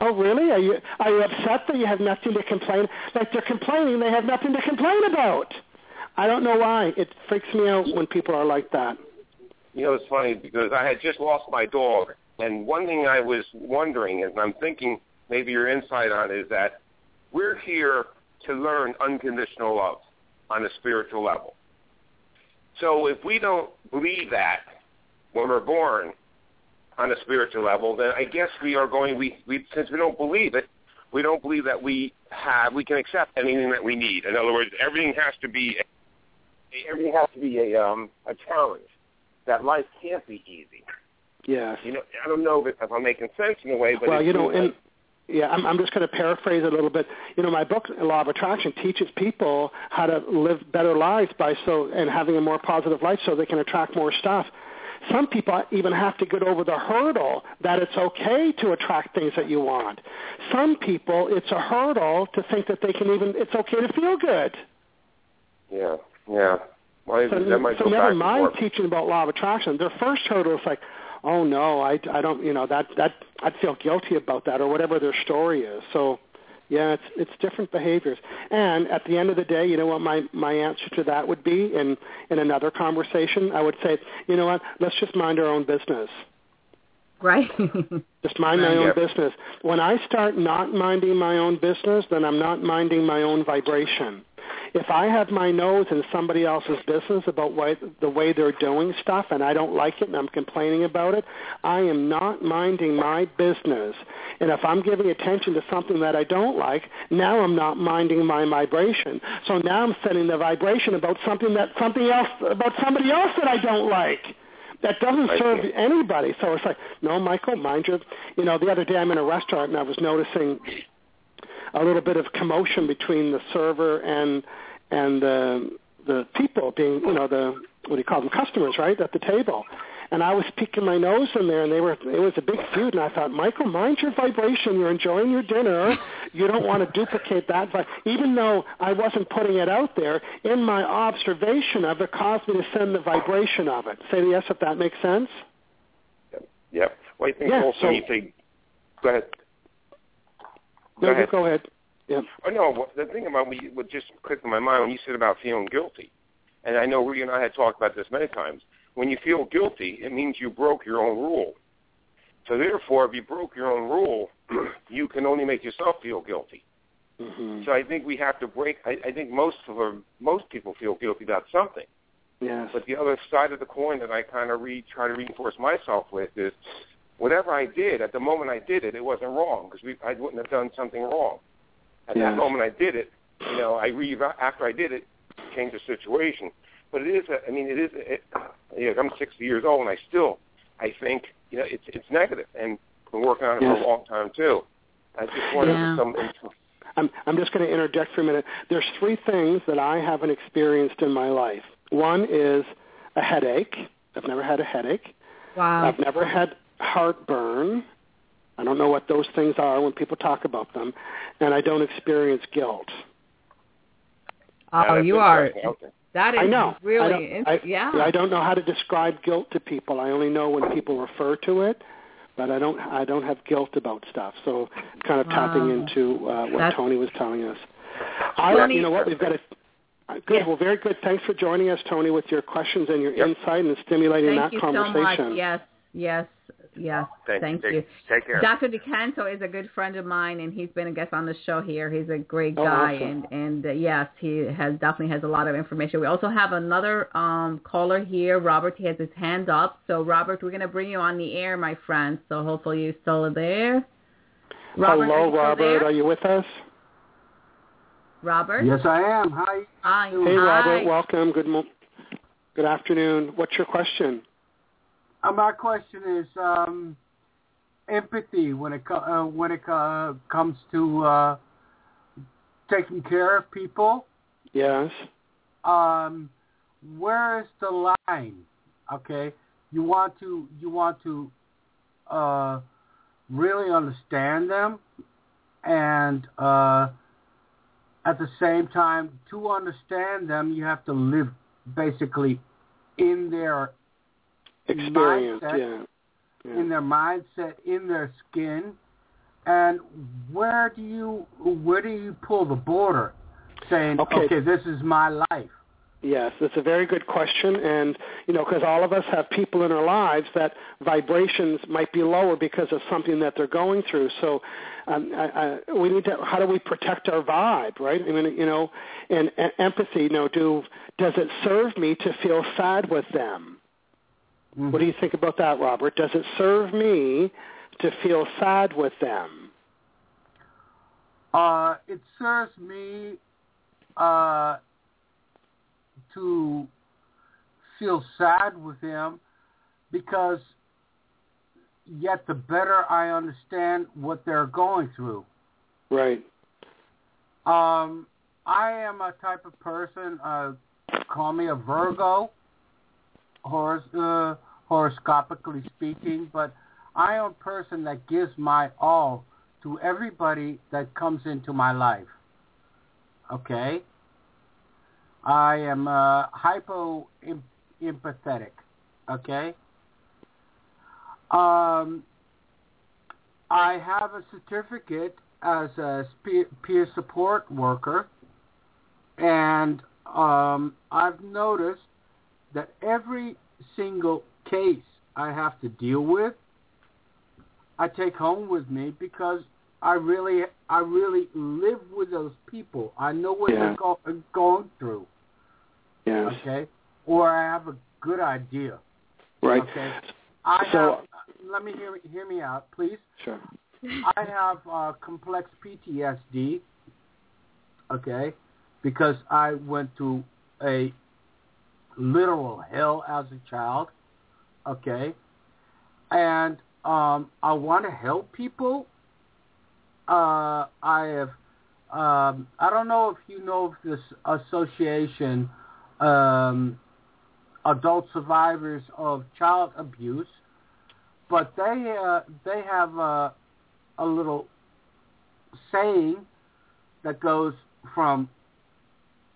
Oh, really? Are you upset that you have nothing to complain? Like they're complaining, they have nothing to complain about. I don't know why. It freaks me out when people are like that. You know, it's funny because I had just lost my dog, and one thing I was wondering, and I'm thinking maybe your insight on it, is that we're here to learn unconditional love on a spiritual level. So if we don't believe that when we're born on a spiritual level, then I guess we are going, we since we don't believe it, we don't believe that we can accept anything that we need. In other words, everything has to be a challenge. That life can't be easy. Yes. You know, I don't know if I'm making sense in a way, but well, you know, and yeah, I'm just going to paraphrase it a little bit. You know, my book, Law of Attraction, teaches people how to live better lives by having a more positive life so they can attract more stuff. Some people even have to get over the hurdle that it's okay to attract things that you want. Some people, it's a hurdle to think that they can even, it's okay to feel good. Yeah, yeah. So never mind teaching about Law of Attraction. Their first hurdle is like, oh, no, I don't, you know, that I'd feel guilty about that, or whatever their story is. So, yeah, it's different behaviors. And at the end of the day, you know what my answer to that would be in another conversation? I would say, you know what, let's just mind our own business. Right. Just mind my own business. When I start not minding my own business, then I'm not minding my own vibration. If I have my nose in somebody else's business about the way they're doing stuff and I don't like it and I'm complaining about it, I am not minding my business. And if I'm giving attention to something that I don't like, now I'm not minding my vibration. So now I'm setting the vibration about somebody else that I don't like. That doesn't serve anybody. So it's like, no, Michael, mind you. You know, the other day I'm in a restaurant and I was noticing a little bit of commotion between the server and the people being, you know, the, what do you call them, customers, right, at the table. And I was peeking my nose in there, and it was a big feud, and I thought, Michael, mind your vibration. You're enjoying your dinner. You don't want to duplicate that. But even though I wasn't putting it out there, in my observation of it caused me to send the vibration of it. Say yes if that makes sense? Yep. Well, I think also you think – go ahead. No, go ahead. Yeah. Oh, no, the thing about me would just click in my mind when you said about feeling guilty, and I know Rea and I had talked about this many times. When you feel guilty, it means you broke your own rule. So therefore, if you broke your own rule, you can only make yourself feel guilty. Mm-hmm. So I think we have to break. I think most people feel guilty about something. Yes. But the other side of the coin that I kind of try to reinforce myself with is, whatever I did, at the moment I did it, it wasn't wrong because I wouldn't have done something wrong. At that moment I did it, you know, after I did it, changed the situation. But it is, I'm 60 years old and I think, you know, it's negative. And I've been working on it for a long time too. I just wanted some info. I'm just going to interject for a minute. There's three things that I haven't experienced in my life. One is a headache. I've never had a headache. Wow. I've never had heartburn. I don't know what those things are when people talk about them, and I don't experience guilt. Oh, you are. That is really interesting. Yeah. I don't know how to describe guilt to people. I only know when people refer to it, but I don't have guilt about stuff. So kind of tapping into what Tony was telling us. You know what? We've got good. Yes. Well, very good. Thanks for joining us, Tony, with your questions and your insight and stimulating that conversation. Thank you so much. Yes. Yeah, thank you. Take care. Dr. DeCanto is a good friend of mine, and he's been a guest on the show here. He's a great guy, awesome. and yes, he definitely has a lot of information. We also have another caller here, Robert. He has his hand up. So, Robert, we're going to bring you on the air, my friend. So hopefully you're still there. Robert, hello, Robert. Are you with us? Robert? Yes, I am. Hi. Hi. Hey, Robert. Welcome. Good afternoon. What's your question? My question is empathy when it comes to taking care of people. Yes. Where is the line? Okay, you want to really understand them, and at the same time, to understand them, you have to live basically in their experience, mindset, in their mindset, in their skin. And where do you pull the border, saying, okay, this is my life? Yes, that's a very good question, and, because all of us have people in our lives that vibrations might be lower because of something that they're going through, so we need to, how do we protect our vibe, right? I mean, and empathy, does it serve me to feel sad with them? Mm-hmm. What do you think about that, Robert? Does it serve me to feel sad with them? It serves me... to feel sad with him, because yet the better I understand what they're going through. Right. I am a type of person, call me a Virgo, horoscopically speaking, but I am a person that gives my all to everybody that comes into my life. Okay? I am hypo-empathetic, okay? I have a certificate as a peer support worker, and I've noticed that every single case I have to deal with, I take home with me, because I really live with those people. I know what they're going through. Yes. Okay? Or I have a good idea. Right. Okay? Let me hear me out, please. Sure. I have complex PTSD, okay, because I went through a literal hell as a child, okay, and I want to help people. I have, I don't know if you know of this association, Adult Survivors of Child Abuse, but they have a little saying that goes from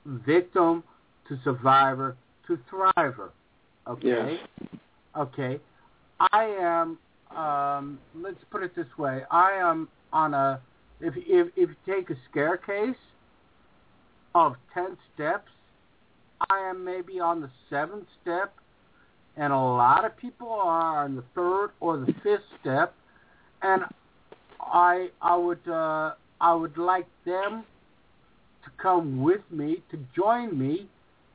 victim to survivor to thriver. Okay? Yes. Okay. I am, let's put it this way, I am on a, if you take a staircase of 10 steps, I am maybe on the 7th step, and a lot of people are on the 3rd or the 5th step, and I would like them to come with me, to join me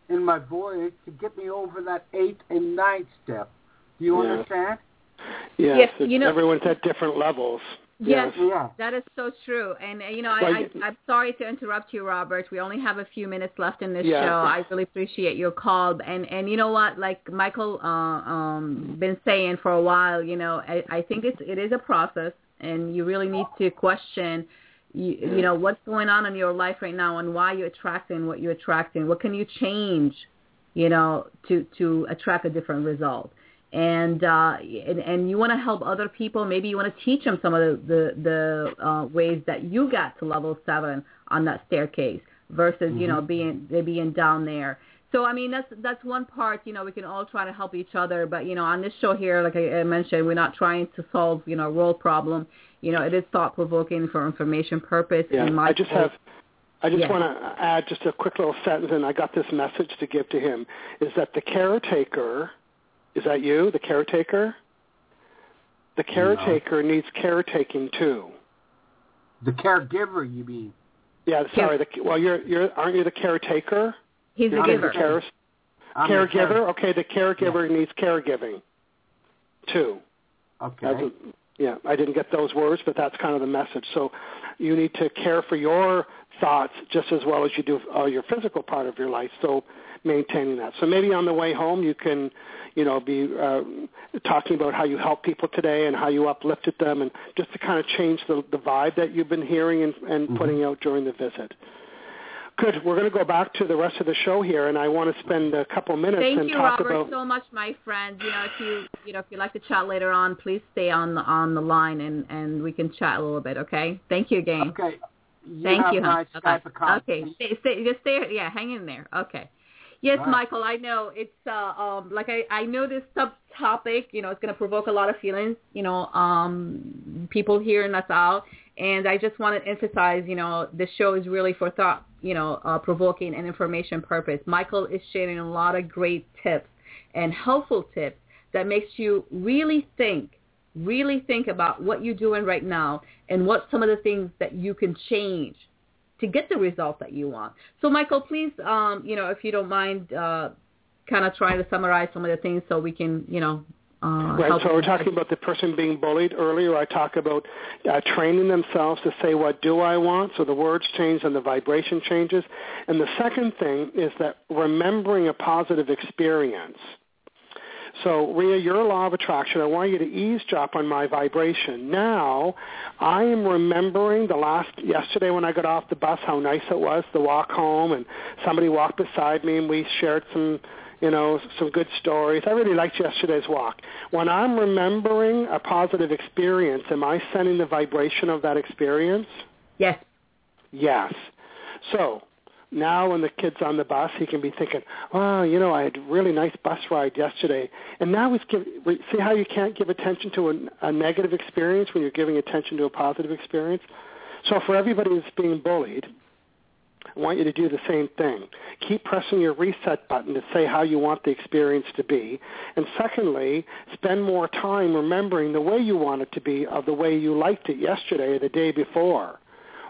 in my voyage, to get me over that 8th and 9th step. Do you understand? Yes, everyone's at different levels. Yes, that is so true. And, I'm sorry to interrupt you, Robert. We only have a few minutes left in this show. I really appreciate your call. And you know what, like Michael been saying for a while, I think it is a process, and you really need to question, what's going on in your life right now and why you're attracting what you're attracting. What can you change, to attract a different result? And you want to help other people. Maybe you want to teach them some of the ways that you got to level 7 on that staircase versus being down there. So I mean that's one part. We can all try to help each other, but on this show here, like I mentioned, we're not trying to solve a world problem. It is thought provoking for information purpose. Yeah. And I just want to add just a quick little sentence, and I got this message to give to him is that the caretaker. Is that you, the caretaker? The caretaker needs caretaking too. The caregiver, you mean? Yeah, sorry. Aren't you the caretaker? He's the giver. Caregiver. Okay, the caregiver needs caregiving too. Okay. I didn't get those words, but that's kind of the message. So you need to care for your thoughts just as well as you do your physical part of your life. So maintaining that. So maybe on the way home you can, be talking about how you help people today and how you uplifted them, and just to kind of change the vibe that you've been hearing and mm-hmm. putting out during the visit. Good. We're going to go back to the rest of the show here, and I want to spend a couple minutes and talk about... Thank you, Robert, so much, my friend. If you'd like to chat later on, please stay on the line, and we can chat a little bit, okay? Thank you again. Okay. Thank you. My Skype account. Okay. Stay. Yeah, hang in there. Okay. Yes, right. Michael, I know it's I know this subtopic, it's going to provoke a lot of feelings, people hearing us out. And I just want to emphasize, the show is really for thought, provoking and information purpose. Michael is sharing a lot of great tips and helpful tips that makes you really think about what you're doing right now and what some of the things that you can change to get the result that you want. So, Michael, please, if you don't mind, kind of trying to summarize some of the things so we can, Right, so we're talking about the person being bullied earlier. I talk about training themselves to say, what do I want? So the words change and the vibration changes. And the second thing is that remembering a positive experience. So, Rea, your law of attraction, I want you to eavesdrop on my vibration. Now, I am remembering yesterday when I got off the bus, how nice it was, the walk home, and somebody walked beside me and we shared some good stories. I really liked yesterday's walk. When I'm remembering a positive experience, am I sending the vibration of that experience? Yes. Yes. So, now when the kid's on the bus, he can be thinking, wow, I had a really nice bus ride yesterday. And now see how you can't give attention to a negative experience when you're giving attention to a positive experience? So for everybody that's being bullied, I want you to do the same thing. Keep pressing your reset button to say how you want the experience to be. And secondly, spend more time remembering the way you want it to be of the way you liked it yesterday or the day before.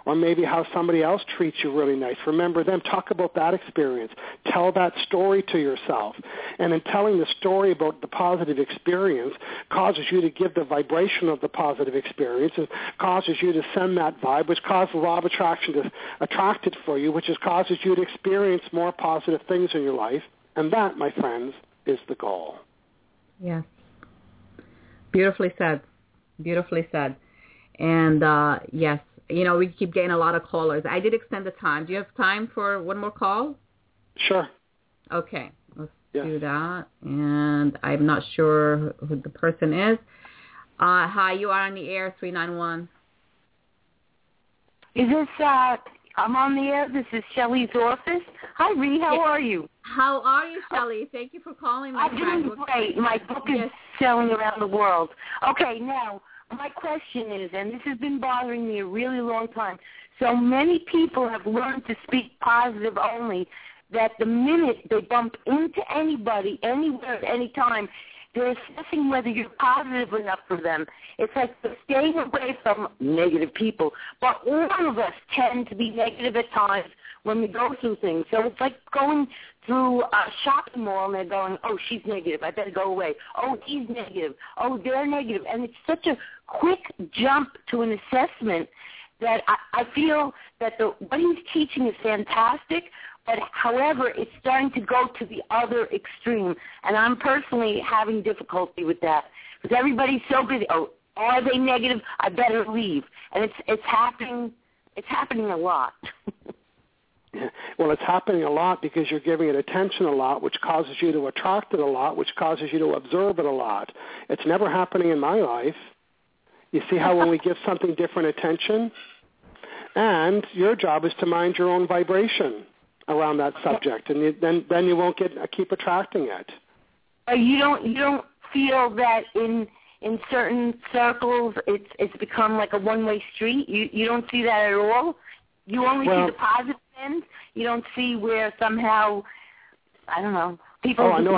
Or maybe how somebody else treats you really nice. Remember them. Talk about that experience. Tell that story to yourself. And in telling the story about the positive experience causes you to give the vibration of the positive experience and causes you to send that vibe, which causes the law of attraction to attract it for you, which causes you to experience more positive things in your life. And that, my friends, is the goal. Yes. Beautifully said. Beautifully said. And yes. We keep getting a lot of callers. I did extend the time. Do you have time for one more call? Sure. Okay. Let's do that. And I'm not sure who the person is. Hi, you are on the air, 391. Is this, I'm on the air. This is Shelley's office. Hi, Ree. How are you? How are you, Shelley? Thank you for calling. I'm doing great. My book is selling around the world. Okay, now. My question is, and this has been bothering me a really long time, so many people have learned to speak positive only, that the minute they bump into anybody, anywhere, at any time, they're assessing whether you're positive enough for them. It's like they're staying away from negative people. But all of us tend to be negative at times when we go through things. So it's like going through a shopping mall and they're going, oh, she's negative, I better go away. Oh, he's negative. Oh, they're negative. And it's such a quick jump to an assessment that I feel that what he's teaching is fantastic, but however, it's starting to go to the other extreme. And I'm personally having difficulty with that because everybody's so busy. Oh, are they negative? I better leave. And it's happening a lot. Well, it's happening a lot because you're giving it attention a lot, which causes you to attract it a lot, which causes you to observe it a lot. It's never happening in my life. You see how when we give something different attention? And your job is to mind your own vibration around that subject, and then you won't keep attracting it. You don't feel that in certain circles it's become like a one-way street? You don't see that at all? You only see the positive end. You don't see where somehow, I don't know, people. Oh, no,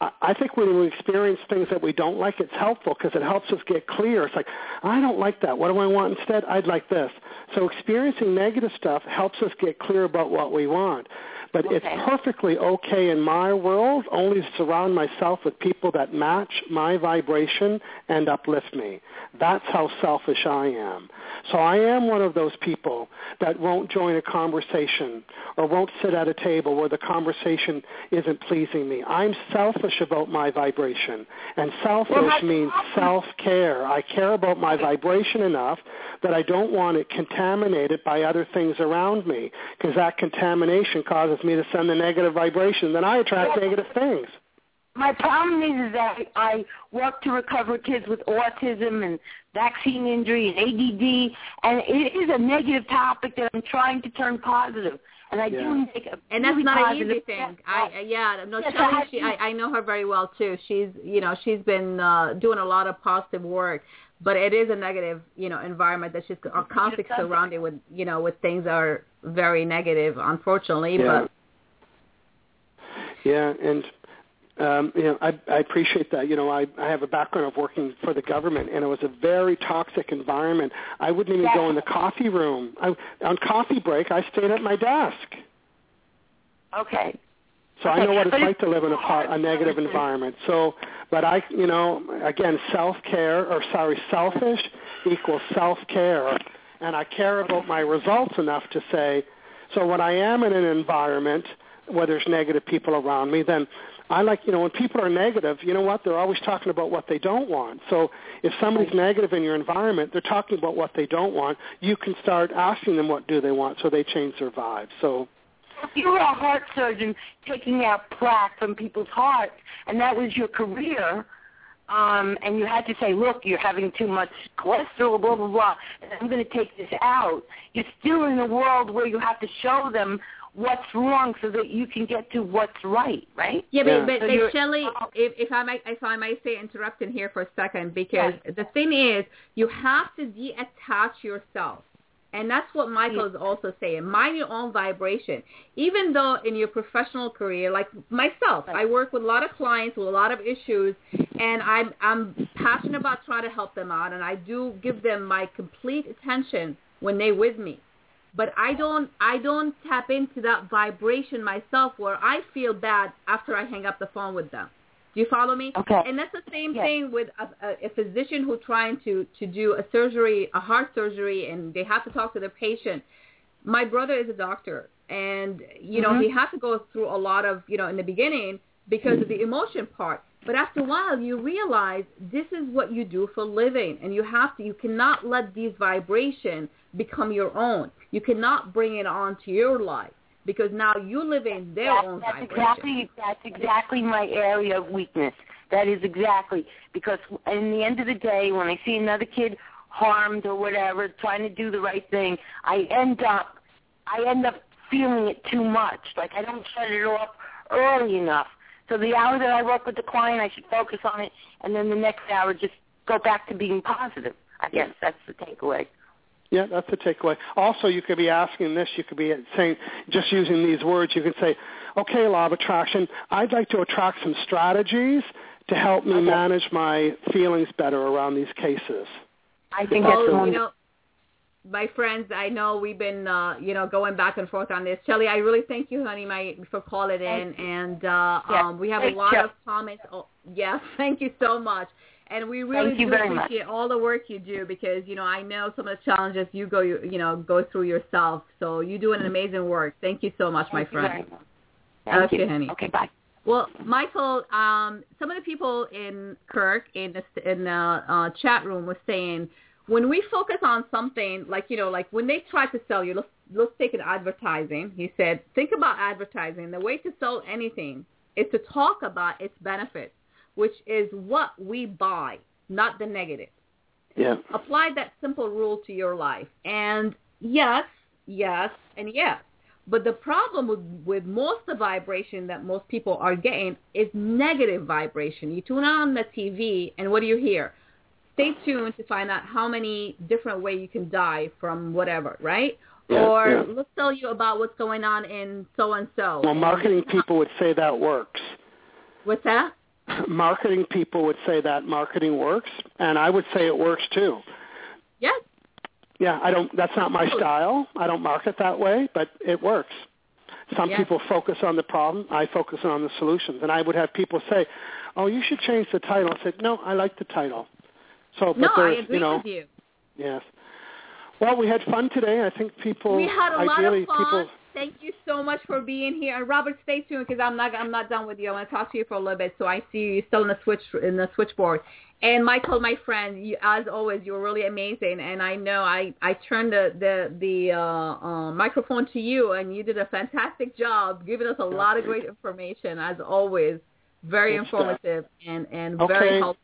I think when we experience things that we don't like, it's helpful because it helps us get clear. It's like, I don't like that. What do I want instead? I'd like this. So experiencing negative stuff helps us get clear about what we want. But it's perfectly okay in my world only to surround myself with people that match my vibration and uplift me. That's how selfish I am. So I am one of those people that won't join a conversation or won't sit at a table where the conversation isn't pleasing me. I'm selfish about my vibration. And selfish means self-care. I care about my vibration enough that I don't want it contaminated by other things around me, because that contamination causes me to send a negative vibration. Then I attract negative things. My problem is that I work to recover kids with autism and vaccine injury and ADD, and it is a negative topic that I'm trying to turn positive. And I do make a and that's not an easy thing. I know her very well too. She's she's been doing a lot of positive work, but it is a negative environment that she's constantly surrounded with with things that are very negative, unfortunately. And I appreciate that. I have a background of working for the government, and it was a very toxic environment. I wouldn't even go in the coffee room. On coffee break, I stayed at my desk. Okay. So I know what it's like to live in a negative environment. So, but I, again, selfish equals self-care, and I care about my results enough to say, so when I am in an environment where there's negative people around me, then I like, when people are negative, you know what? They're always talking about what they don't want. So if somebody's negative in your environment, they're talking about what they don't want. You can start asking them what do they want so they change their vibe. So if you were a heart surgeon taking out plaque from people's hearts, and that was your career, and you had to say, look, you're having too much cholesterol, blah, blah, blah, and I'm going to take this out, you're still in a world where you have to show them what's wrong so that you can get to what's right, right? Yeah, but Shelley, if I might say interrupt in here for a second, because the thing is, you have to de-attach yourself. And that's what Michael is also saying. Mind your own vibration. Even though in your professional career, like myself, I work with a lot of clients with a lot of issues, and I'm passionate about trying to help them out, and I do give them my complete attention when they're with me. But I don't tap into that vibration myself where I feel bad after I hang up the phone with them. Do you follow me? Okay. And that's the same thing with a physician who's trying to do a surgery, a heart surgery, and they have to talk to their patient. My brother is a doctor, and, he had to go through a lot of, in the beginning because of the emotion part. But after a while, you realize this is what you do for a living, and you cannot let these vibrations become your own. You cannot bring it onto your life, because now you live in their own vibration. That's exactly my area of weakness. That is exactly, because in the end of the day, when I see another kid harmed or whatever, trying to do the right thing, I end up feeling it too much. Like I don't shut it off early enough. So the hour that I work with the client, I should focus on it, and then the next hour just go back to being positive. I guess that's the takeaway. Yeah, that's the takeaway. Also, you could be asking this. You could be saying, just using these words, you could say, okay, Law of Attraction, I'd like to attract some strategies to help me manage my feelings better around these cases. I think that's the one. My friends, I know we've been, going back and forth on this. Shelley, I really thank you, honey, for calling in. And we have a lot of comments. Oh, yes, thank you so much. And we really do appreciate all the work you do, because, I know some of the challenges you go through yourself. So you do an amazing work. Thank you so much, my friend. Thank you. Honey. Okay, bye. Well, Michael, some of the people in Kirk in the chat room were saying, when we focus on something, like when they try to sell you, let's take an advertising. He said, think about advertising. The way to sell anything is to talk about its benefits, which is what we buy, not the negative. Yeah. Apply that simple rule to your life. And yes, yes, and yes. But the problem with most of the vibration that most people are getting is negative vibration. You tune on the TV, and what do you hear? Stay tuned to find out how many different ways you can die from whatever, right? Yeah, let's tell you about what's going on in so-and-so. Well, marketing people would say that works. What's that? Marketing people would say that marketing works, and I would say it works too. Yes. Yeah, that's not my style. I don't market that way, but it works. Some people focus on the problem. I focus on the solutions. And I would have people say, oh, you should change the title. I said, no, I like the title. So, but no, I agree with you. Yes. Well, we had fun today. I think people... We had a lot of fun. Thank you so much for being here. And Robert, stay tuned because I'm not done with you. I want to talk to you for a little bit. So I see you still in the switchboard. And Michael, my friend, you, as always, you're really amazing. And I know I turned the microphone to you, and you did a fantastic job giving us a lot of great information, as always. Very informative and very helpful.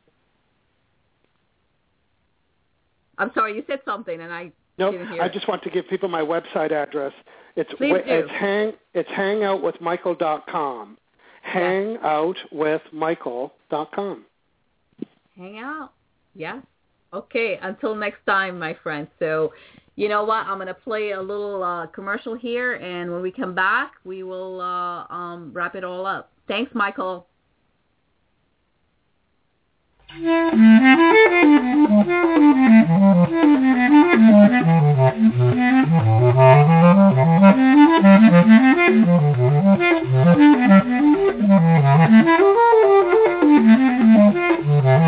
I'm sorry, you said something, and I didn't hear. I just want to give people my website address. It's hangoutwithmichael.com. Hangoutwithmichael.com. Hang out. Yeah. Okay. Until next time, my friends. So you know what? I'm going to play a little commercial here, and when we come back, we will wrap it all up. Thanks, Michael.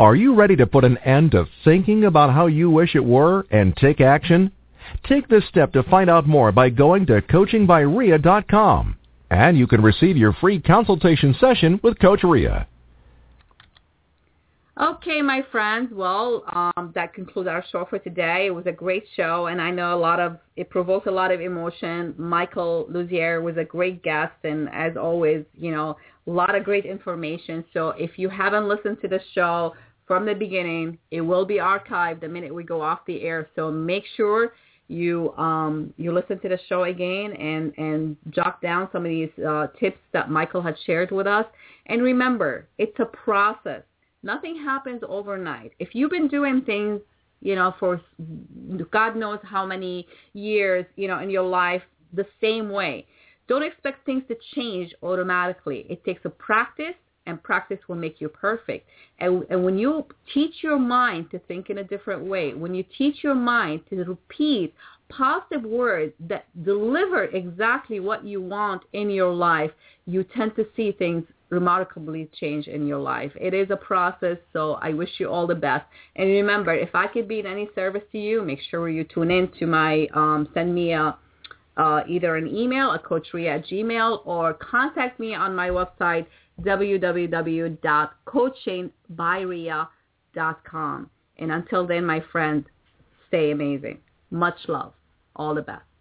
Are you ready to put an end to thinking about how you wish it were and take action? Take this step to find out more by going to CoachingByRea.com, and you can receive your free consultation session with Coach Rea. Okay, my friends. Well, that concludes our show for today. It was a great show, and I know it provoked a lot of emotion. Michael Losier was a great guest, and as always, you know, a lot of great information. So if you haven't listened to the show from the beginning, it will be archived the minute we go off the air. So make sure you listen to the show again and jot down some of these tips that Michael had shared with us. And remember, it's a process. Nothing happens overnight. If you've been doing things, you know, for God knows how many years, you know, in your life the same way, don't expect things to change automatically. It takes a practice, and practice will make you perfect. And when you teach your mind to think in a different way, when you teach your mind to repeat positive words that deliver exactly what you want in your life, you tend to see things remarkably change in your life. It is a process, so I wish you all the best. And remember, if I could be in any service to you, make sure you tune in to my, send me a either an email at coachrea@gmail.com or contact me on my website, www.coachingbyrhea.com. And until then, my friends, stay amazing. Much love. All the best.